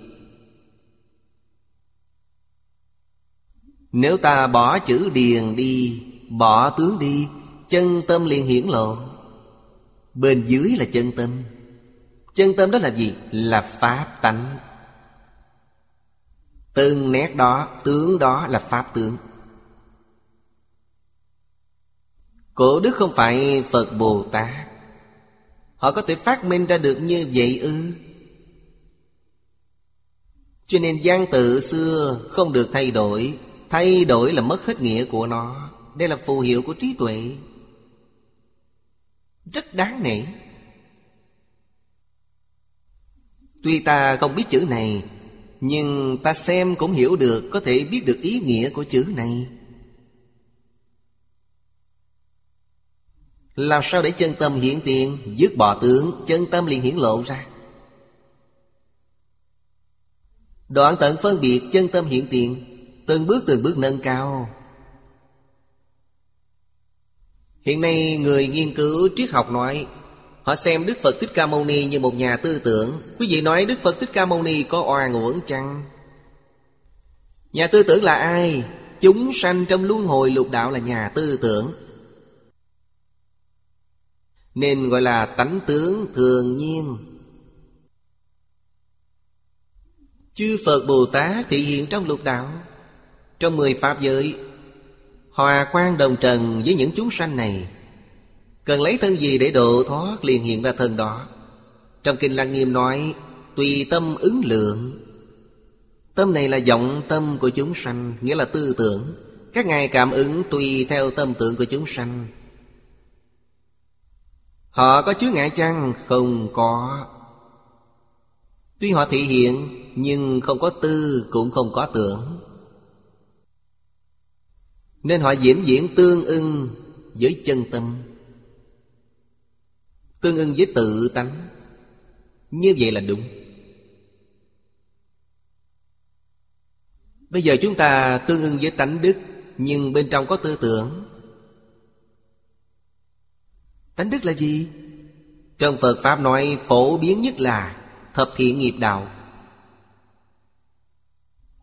Nếu ta bỏ chữ điền đi, bỏ tướng đi, chân tâm liền hiển lộ. Bên dưới là chân tâm. Chân tâm đó là gì? Là pháp tánh. Từng nét đó, tướng đó là pháp tướng. Cổ đức không phải Phật Bồ Tát, họ có thể phát minh ra được như vậy ư? Cho nên văn tự xưa không được thay đổi. Thay đổi là mất hết nghĩa của nó. Đây là phù hiệu của trí tuệ, rất đáng nể. Tuy ta không biết chữ này, nhưng ta xem cũng hiểu được, có thể biết được ý nghĩa của chữ này. Làm sao để chân tâm hiển tiền? Dứt bỏ tướng, chân tâm liền hiển lộ ra. Đoạn tận phân biệt, chân tâm hiển tiền. Từng bước nâng cao. Hiện nay người nghiên cứu triết học nói, họ xem Đức Phật Thích Ca Mâu Ni như một nhà tư tưởng. Quý vị nói Đức Phật Thích Ca Mâu Ni có oan uổng chăng? Nhà tư tưởng là ai? Chúng sanh trong luân hồi lục đạo là nhà tư tưởng, nên gọi là tánh tướng thường nhiên. Chư Phật Bồ Tát thị hiện trong lục đạo, trong 10 pháp giới, hòa quang đồng trần với những chúng sanh này. Cần lấy thân gì để độ thoát, liền hiện ra thân đó. Trong Kinh Lăng Nghiêm nói, tùy tâm ứng lượng. Tâm này là vọng tâm của chúng sanh, nghĩa là tư tưởng. Các ngài cảm ứng tùy theo tâm tưởng của chúng sanh. Họ có chứa ngã chăng? Không có. Tuy họ thị hiện, nhưng không có tư, cũng không có tưởng, nên họ diễn diễn tương ưng với chân tâm, tương ưng với tự tánh. Như vậy là đúng. Bây giờ chúng ta tương ưng với tánh đức, nhưng bên trong có tư tưởng. Tánh đức là gì? Trong Phật Pháp nói phổ biến nhất là thập thiện nghiệp đạo.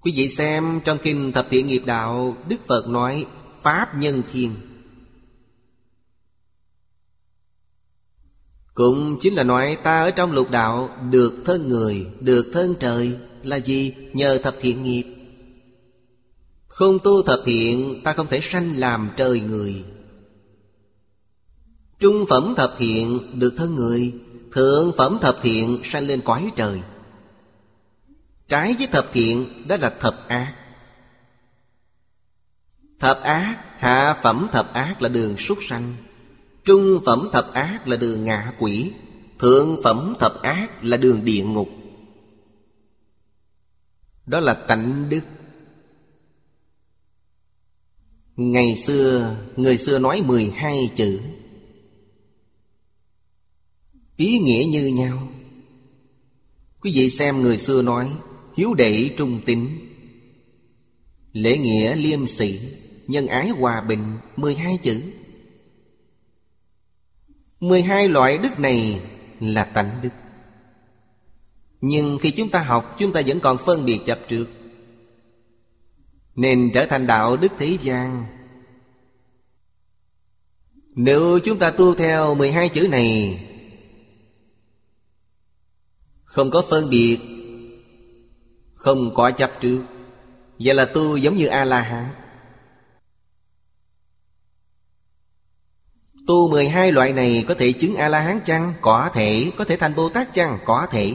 Quý vị xem trong Kinh Thập Thiện Nghiệp Đạo, Đức Phật nói Pháp Nhân Thiên, cũng chính là nói ta ở trong lục đạo được thân người, được thân trời là gì? Nhờ thập thiện nghiệp. Không tu thập thiện, ta không thể sanh làm trời người. Trung phẩm thập thiện được thân người, thượng phẩm thập thiện sanh lên cõi trời. Trái với thập thiện đó là thập ác. Thập ác, hạ phẩm thập ác là đường súc sanh, trung phẩm thập ác là đường ngạ quỷ, thượng phẩm thập ác là đường địa ngục. Đó là tánh đức. Ngày xưa, người xưa nói 12 chữ, ý nghĩa như nhau. Quý vị xem người xưa nói hiếu đệ trung tín, lễ nghĩa liêm sĩ, nhân ái hòa bình, 12 chữ. 12 loại đức này là tánh đức. Nhưng khi chúng ta học, chúng ta vẫn còn phân biệt chấp trước, nên trở thành đạo đức thế gian. Nếu chúng ta tu theo 12 chữ này, không có phân biệt, không có chấp trước, vậy là tu giống như A-la-hán. Tu 12 loại này có thể chứng A-la-hán chăng? Có thể. Có thể thành Bồ-Tát chăng? Có thể.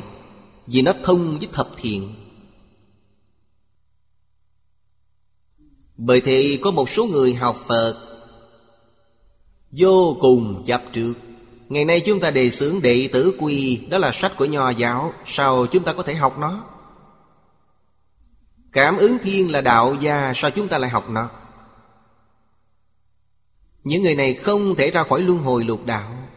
Vì nó thông với thập thiện. Bởi thế có một số người học Phật vô cùng chấp trước. Ngày nay chúng ta đề xướng Đệ Tử Quy, đó là sách của Nho giáo, sao chúng ta có thể học nó? Cảm ứng thiên là đạo gia, sao chúng ta lại học nó? Những người này không thể ra khỏi luân hồi lục đạo.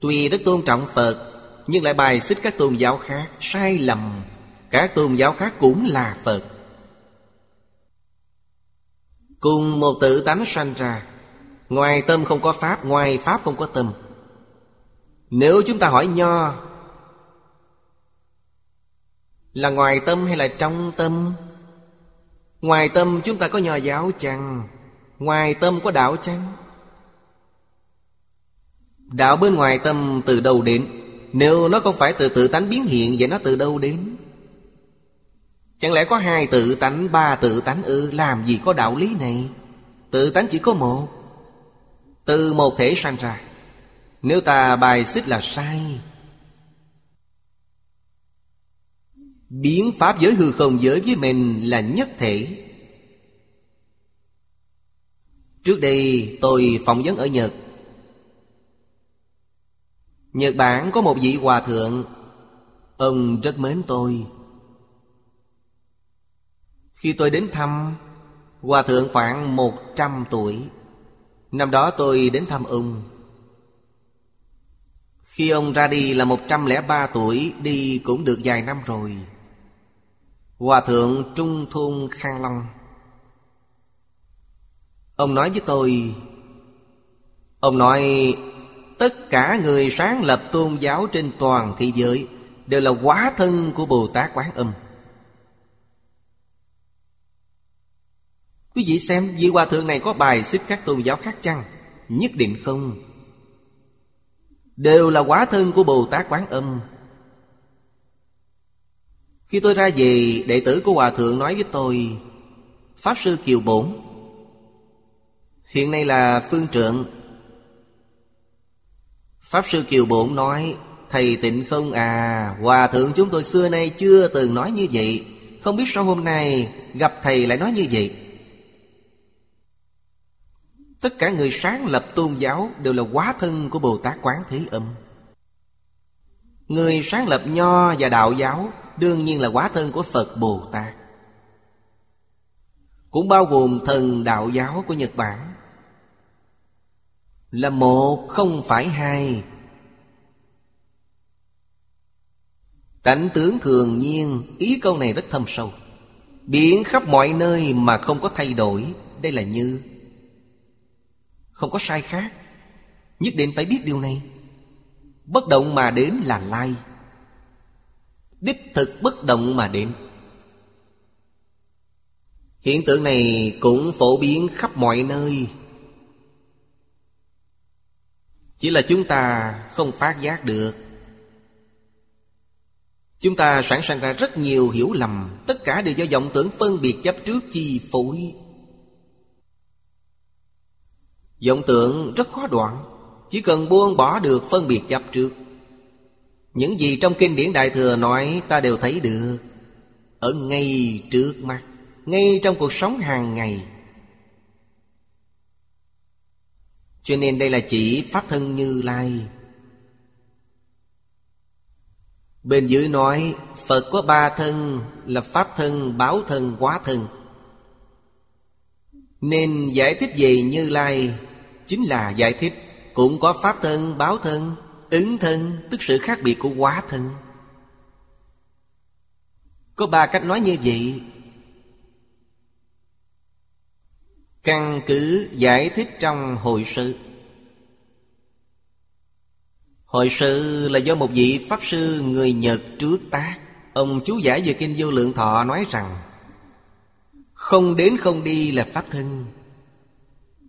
Tuy rất tôn trọng Phật, nhưng lại bài xích các tôn giáo khác, sai lầm. Các tôn giáo khác cũng là Phật, cùng một tự tánh sanh ra. Ngoài tâm không có pháp, ngoài pháp không có tâm. Nếu chúng ta hỏi Nho là ngoài tâm hay là trong tâm? Ngoài tâm chúng ta có Nho giáo chăng? Ngoài tâm có đạo chăng? Đạo bên ngoài tâm từ đâu đến? Nếu nó không phải từ tự tánh biến hiện, vậy nó từ đâu đến? Chẳng lẽ có 2 tự tánh, 3 tự tánh ư? Làm gì có đạo lý này? Tự tánh chỉ có một, từ một thể sanh ra. Nếu ta bài xích là sai. biến pháp giới hư không giới với mình là nhất thể. Trước đây tôi phỏng vấn ở Nhật. Nhật Bản có một vị hòa thượng, ông rất mến tôi. Khi tôi đến thăm, hòa thượng khoảng 100 tuổi. Năm đó tôi đến thăm ông. Khi ông ra đi là 103 tuổi, đi cũng được vài năm rồi. Hòa thượng Trung Thôn Khang Long. Ông nói với tôi, ông nói tất cả người sáng lập tôn giáo trên toàn thế giới đều là hóa thân của Bồ Tát Quán Âm. Quý vị xem, vị hòa thượng này có bài xích các tôn giáo khác chăng? Nhất định không. Đều là hóa thân của Bồ Tát Quán Âm. Khi tôi ra về, đệ tử của hòa thượng nói với tôi, Pháp sư Kiều Bổn, hiện nay là phương trượng. Pháp sư Kiều Bổn nói, thầy Tịnh Không à, hòa thượng chúng tôi xưa nay chưa từng nói như vậy, không biết sao hôm nay gặp thầy lại nói như vậy. Tất cả người sáng lập tôn giáo đều là hóa thân của Bồ Tát Quán Thế Âm. Người sáng lập Nho và Đạo giáo đương nhiên là hóa thân của Phật Bồ Tát, cũng bao gồm thần Đạo giáo của Nhật Bản. Là một không phải hai. Tánh tướng thường nhiên, ý câu này rất thâm sâu. Biến khắp mọi nơi mà không có thay đổi, đây là như, không có sai khác. Nhất định phải biết điều này. Bất động mà đến là lai, đích thực bất động mà đến. Hiện tượng này cũng phổ biến khắp mọi nơi, chỉ là chúng ta không phát giác được. Chúng ta sản sinh ra rất nhiều hiểu lầm, tất cả đều do vọng tưởng phân biệt chấp trước chi phối. Vọng tưởng rất khó đoạn, chỉ cần buông bỏ được phân biệt chấp trước. Những gì trong kinh điển Đại Thừa nói ta đều thấy được, ở ngay trước mắt, ngay trong cuộc sống hàng ngày. Cho nên đây là chỉ Pháp thân Như Lai. Bên dưới nói Phật có ba thân là Pháp thân, Báo thân, Hóa thân. Nên giải thích về Như Lai chính là giải thích cũng có Pháp thân, Báo thân, Ứng thân, tức sự khác biệt của Hóa thân. Có ba cách nói như vậy. Căn cứ giải thích trong hội sự. Hội sự là do một vị Pháp sư người Nhật trước tác. Ông chú giải về Kinh Vô Lượng Thọ nói rằng không đến không đi là Pháp thân,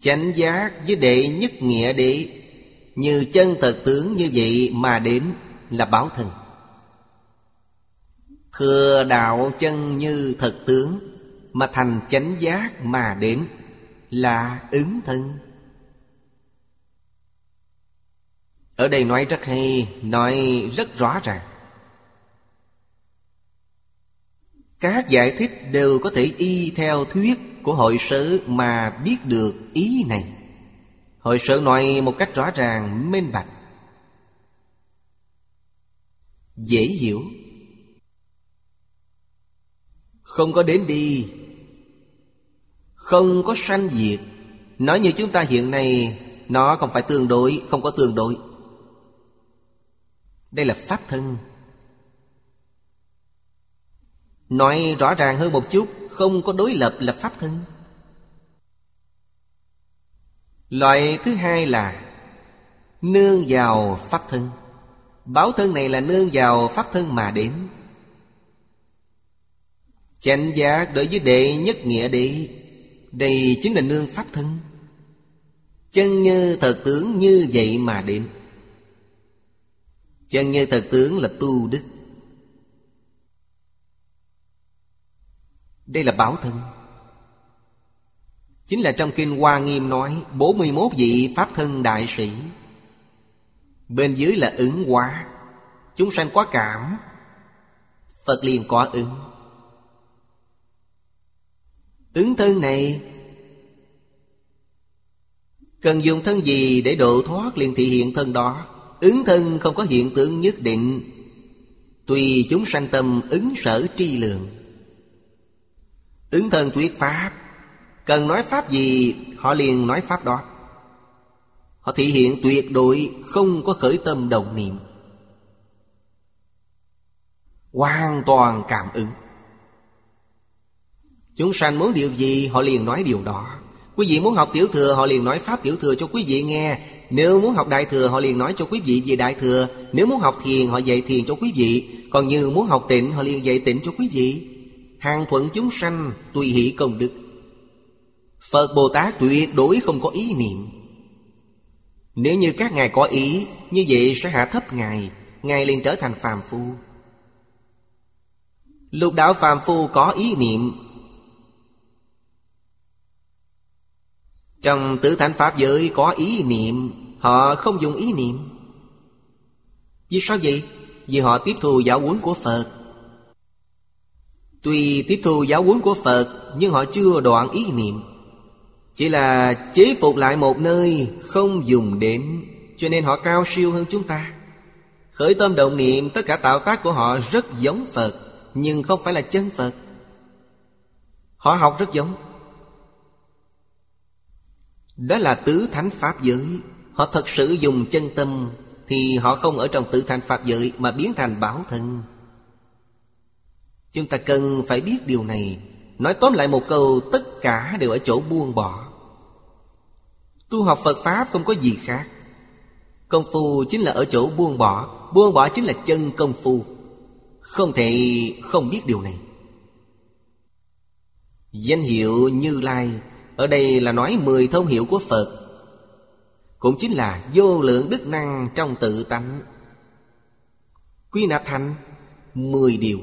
chánh giác với đệ nhất nghĩa đế, như chân thật tướng như vậy mà đến là Báo thân. Thừa đạo chân như thật tướng mà thành chánh giác mà đến là Ứng thân. Ở đây nói rất hay, nói rất rõ ràng. Các giải thích đều có thể y theo thuyết của hội sự mà biết được ý này. Hội sự nói một cách rõ ràng, minh bạch, dễ hiểu. Không có đến đi, không có sanh diệt. Nói như chúng ta hiện nay, nó không phải tương đối, không có tương đối. Đây là Pháp thân. Nói rõ ràng hơn một chút, không có đối lập là Pháp thân. Loại thứ hai là nương vào Pháp thân. Báo thân này là nương vào Pháp thân mà đến. Chánh giác đối với đệ nhất nghĩa đệ, đây chính là nương Pháp thân. Chân như thật tướng như vậy mà đến. Chân như thật tướng là tu đức, đây là Báo thân. Chính là trong Kinh Hoa Nghiêm nói 41 vị Pháp thân đại sĩ. Bên dưới là Ứng hóa. Chúng sanh quá cảm, Phật liền có ứng. Ứng thân này cần dùng thân gì để độ thoát liền thị hiện thân đó. Ứng thân không có hiện tượng nhất định, tùy chúng sanh tâm ứng sở tri lượng. Ứng thân thuyết pháp, cần nói pháp gì họ liền nói pháp đó. Họ thị hiện tuyệt đối không có khởi tâm đồng niệm, hoàn toàn cảm ứng. Chúng sanh muốn điều gì họ liền nói điều đó. Quý vị muốn học tiểu thừa họ liền nói pháp tiểu thừa cho quý vị nghe. Nếu muốn học đại thừa họ liền nói cho quý vị về đại thừa. Nếu muốn học thiền họ dạy thiền cho quý vị. Còn như muốn học tịnh họ liền dạy tịnh cho quý vị. Hàng thuận chúng sanh tùy hỷ công đức. Phật Bồ Tát tuyệt đối không có ý niệm. Nếu như các ngài có ý, như vậy sẽ hạ thấp ngài, ngài liền trở thành phàm phu. Lục đạo phàm phu có ý niệm. Trong tứ thánh pháp giới có ý niệm, họ không dùng ý niệm. Vì sao vậy? Vì họ tiếp thu giáo huấn của Phật. Tuy tiếp thu giáo huấn của Phật, nhưng họ chưa đoạn ý niệm, chỉ là chế phục lại một nơi, không dùng đến. Cho nên họ cao siêu hơn chúng ta. Khởi tâm động niệm, tất cả tạo tác của họ rất giống Phật, nhưng không phải là chân Phật. Họ học rất giống. Đó là tứ thánh pháp giới. Họ thật sự dùng chân tâm thì họ không ở trong tứ thánh pháp giới mà biến thành bảo thân. Chúng ta cần phải biết điều này. Nói tóm lại một câu, tất cả đều ở chỗ buông bỏ. Tu học Phật Pháp không có gì khác. Công phu chính là ở chỗ buông bỏ. Buông bỏ chính là chân công phu. Không thể không biết điều này. Danh hiệu Như Lai ở đây là nói 10 thông hiệu của Phật, cũng chính là vô lượng đức năng trong tự tánh, quy nạp thành 10 điều.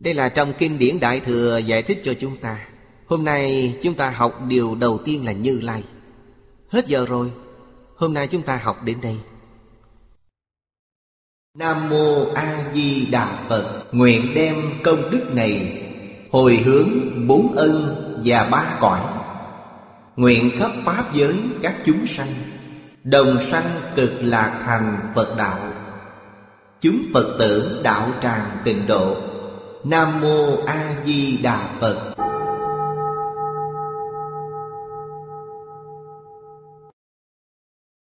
Đây là trong kinh điển Đại Thừa giải thích cho chúng ta. Hôm nay chúng ta học điều đầu tiên là Như Lai. Hết giờ rồi, hôm nay chúng ta học đến đây. Nam Mô A Di Đà Phật. Nguyện đem công đức này hồi hướng 4 ân và 3 cõi, nguyện khắp pháp giới các chúng sanh đồng sanh cực lạc thành Phật đạo. Chúng Phật tử đạo tràng tịnh độ. Nam Mô A Di Đà Phật.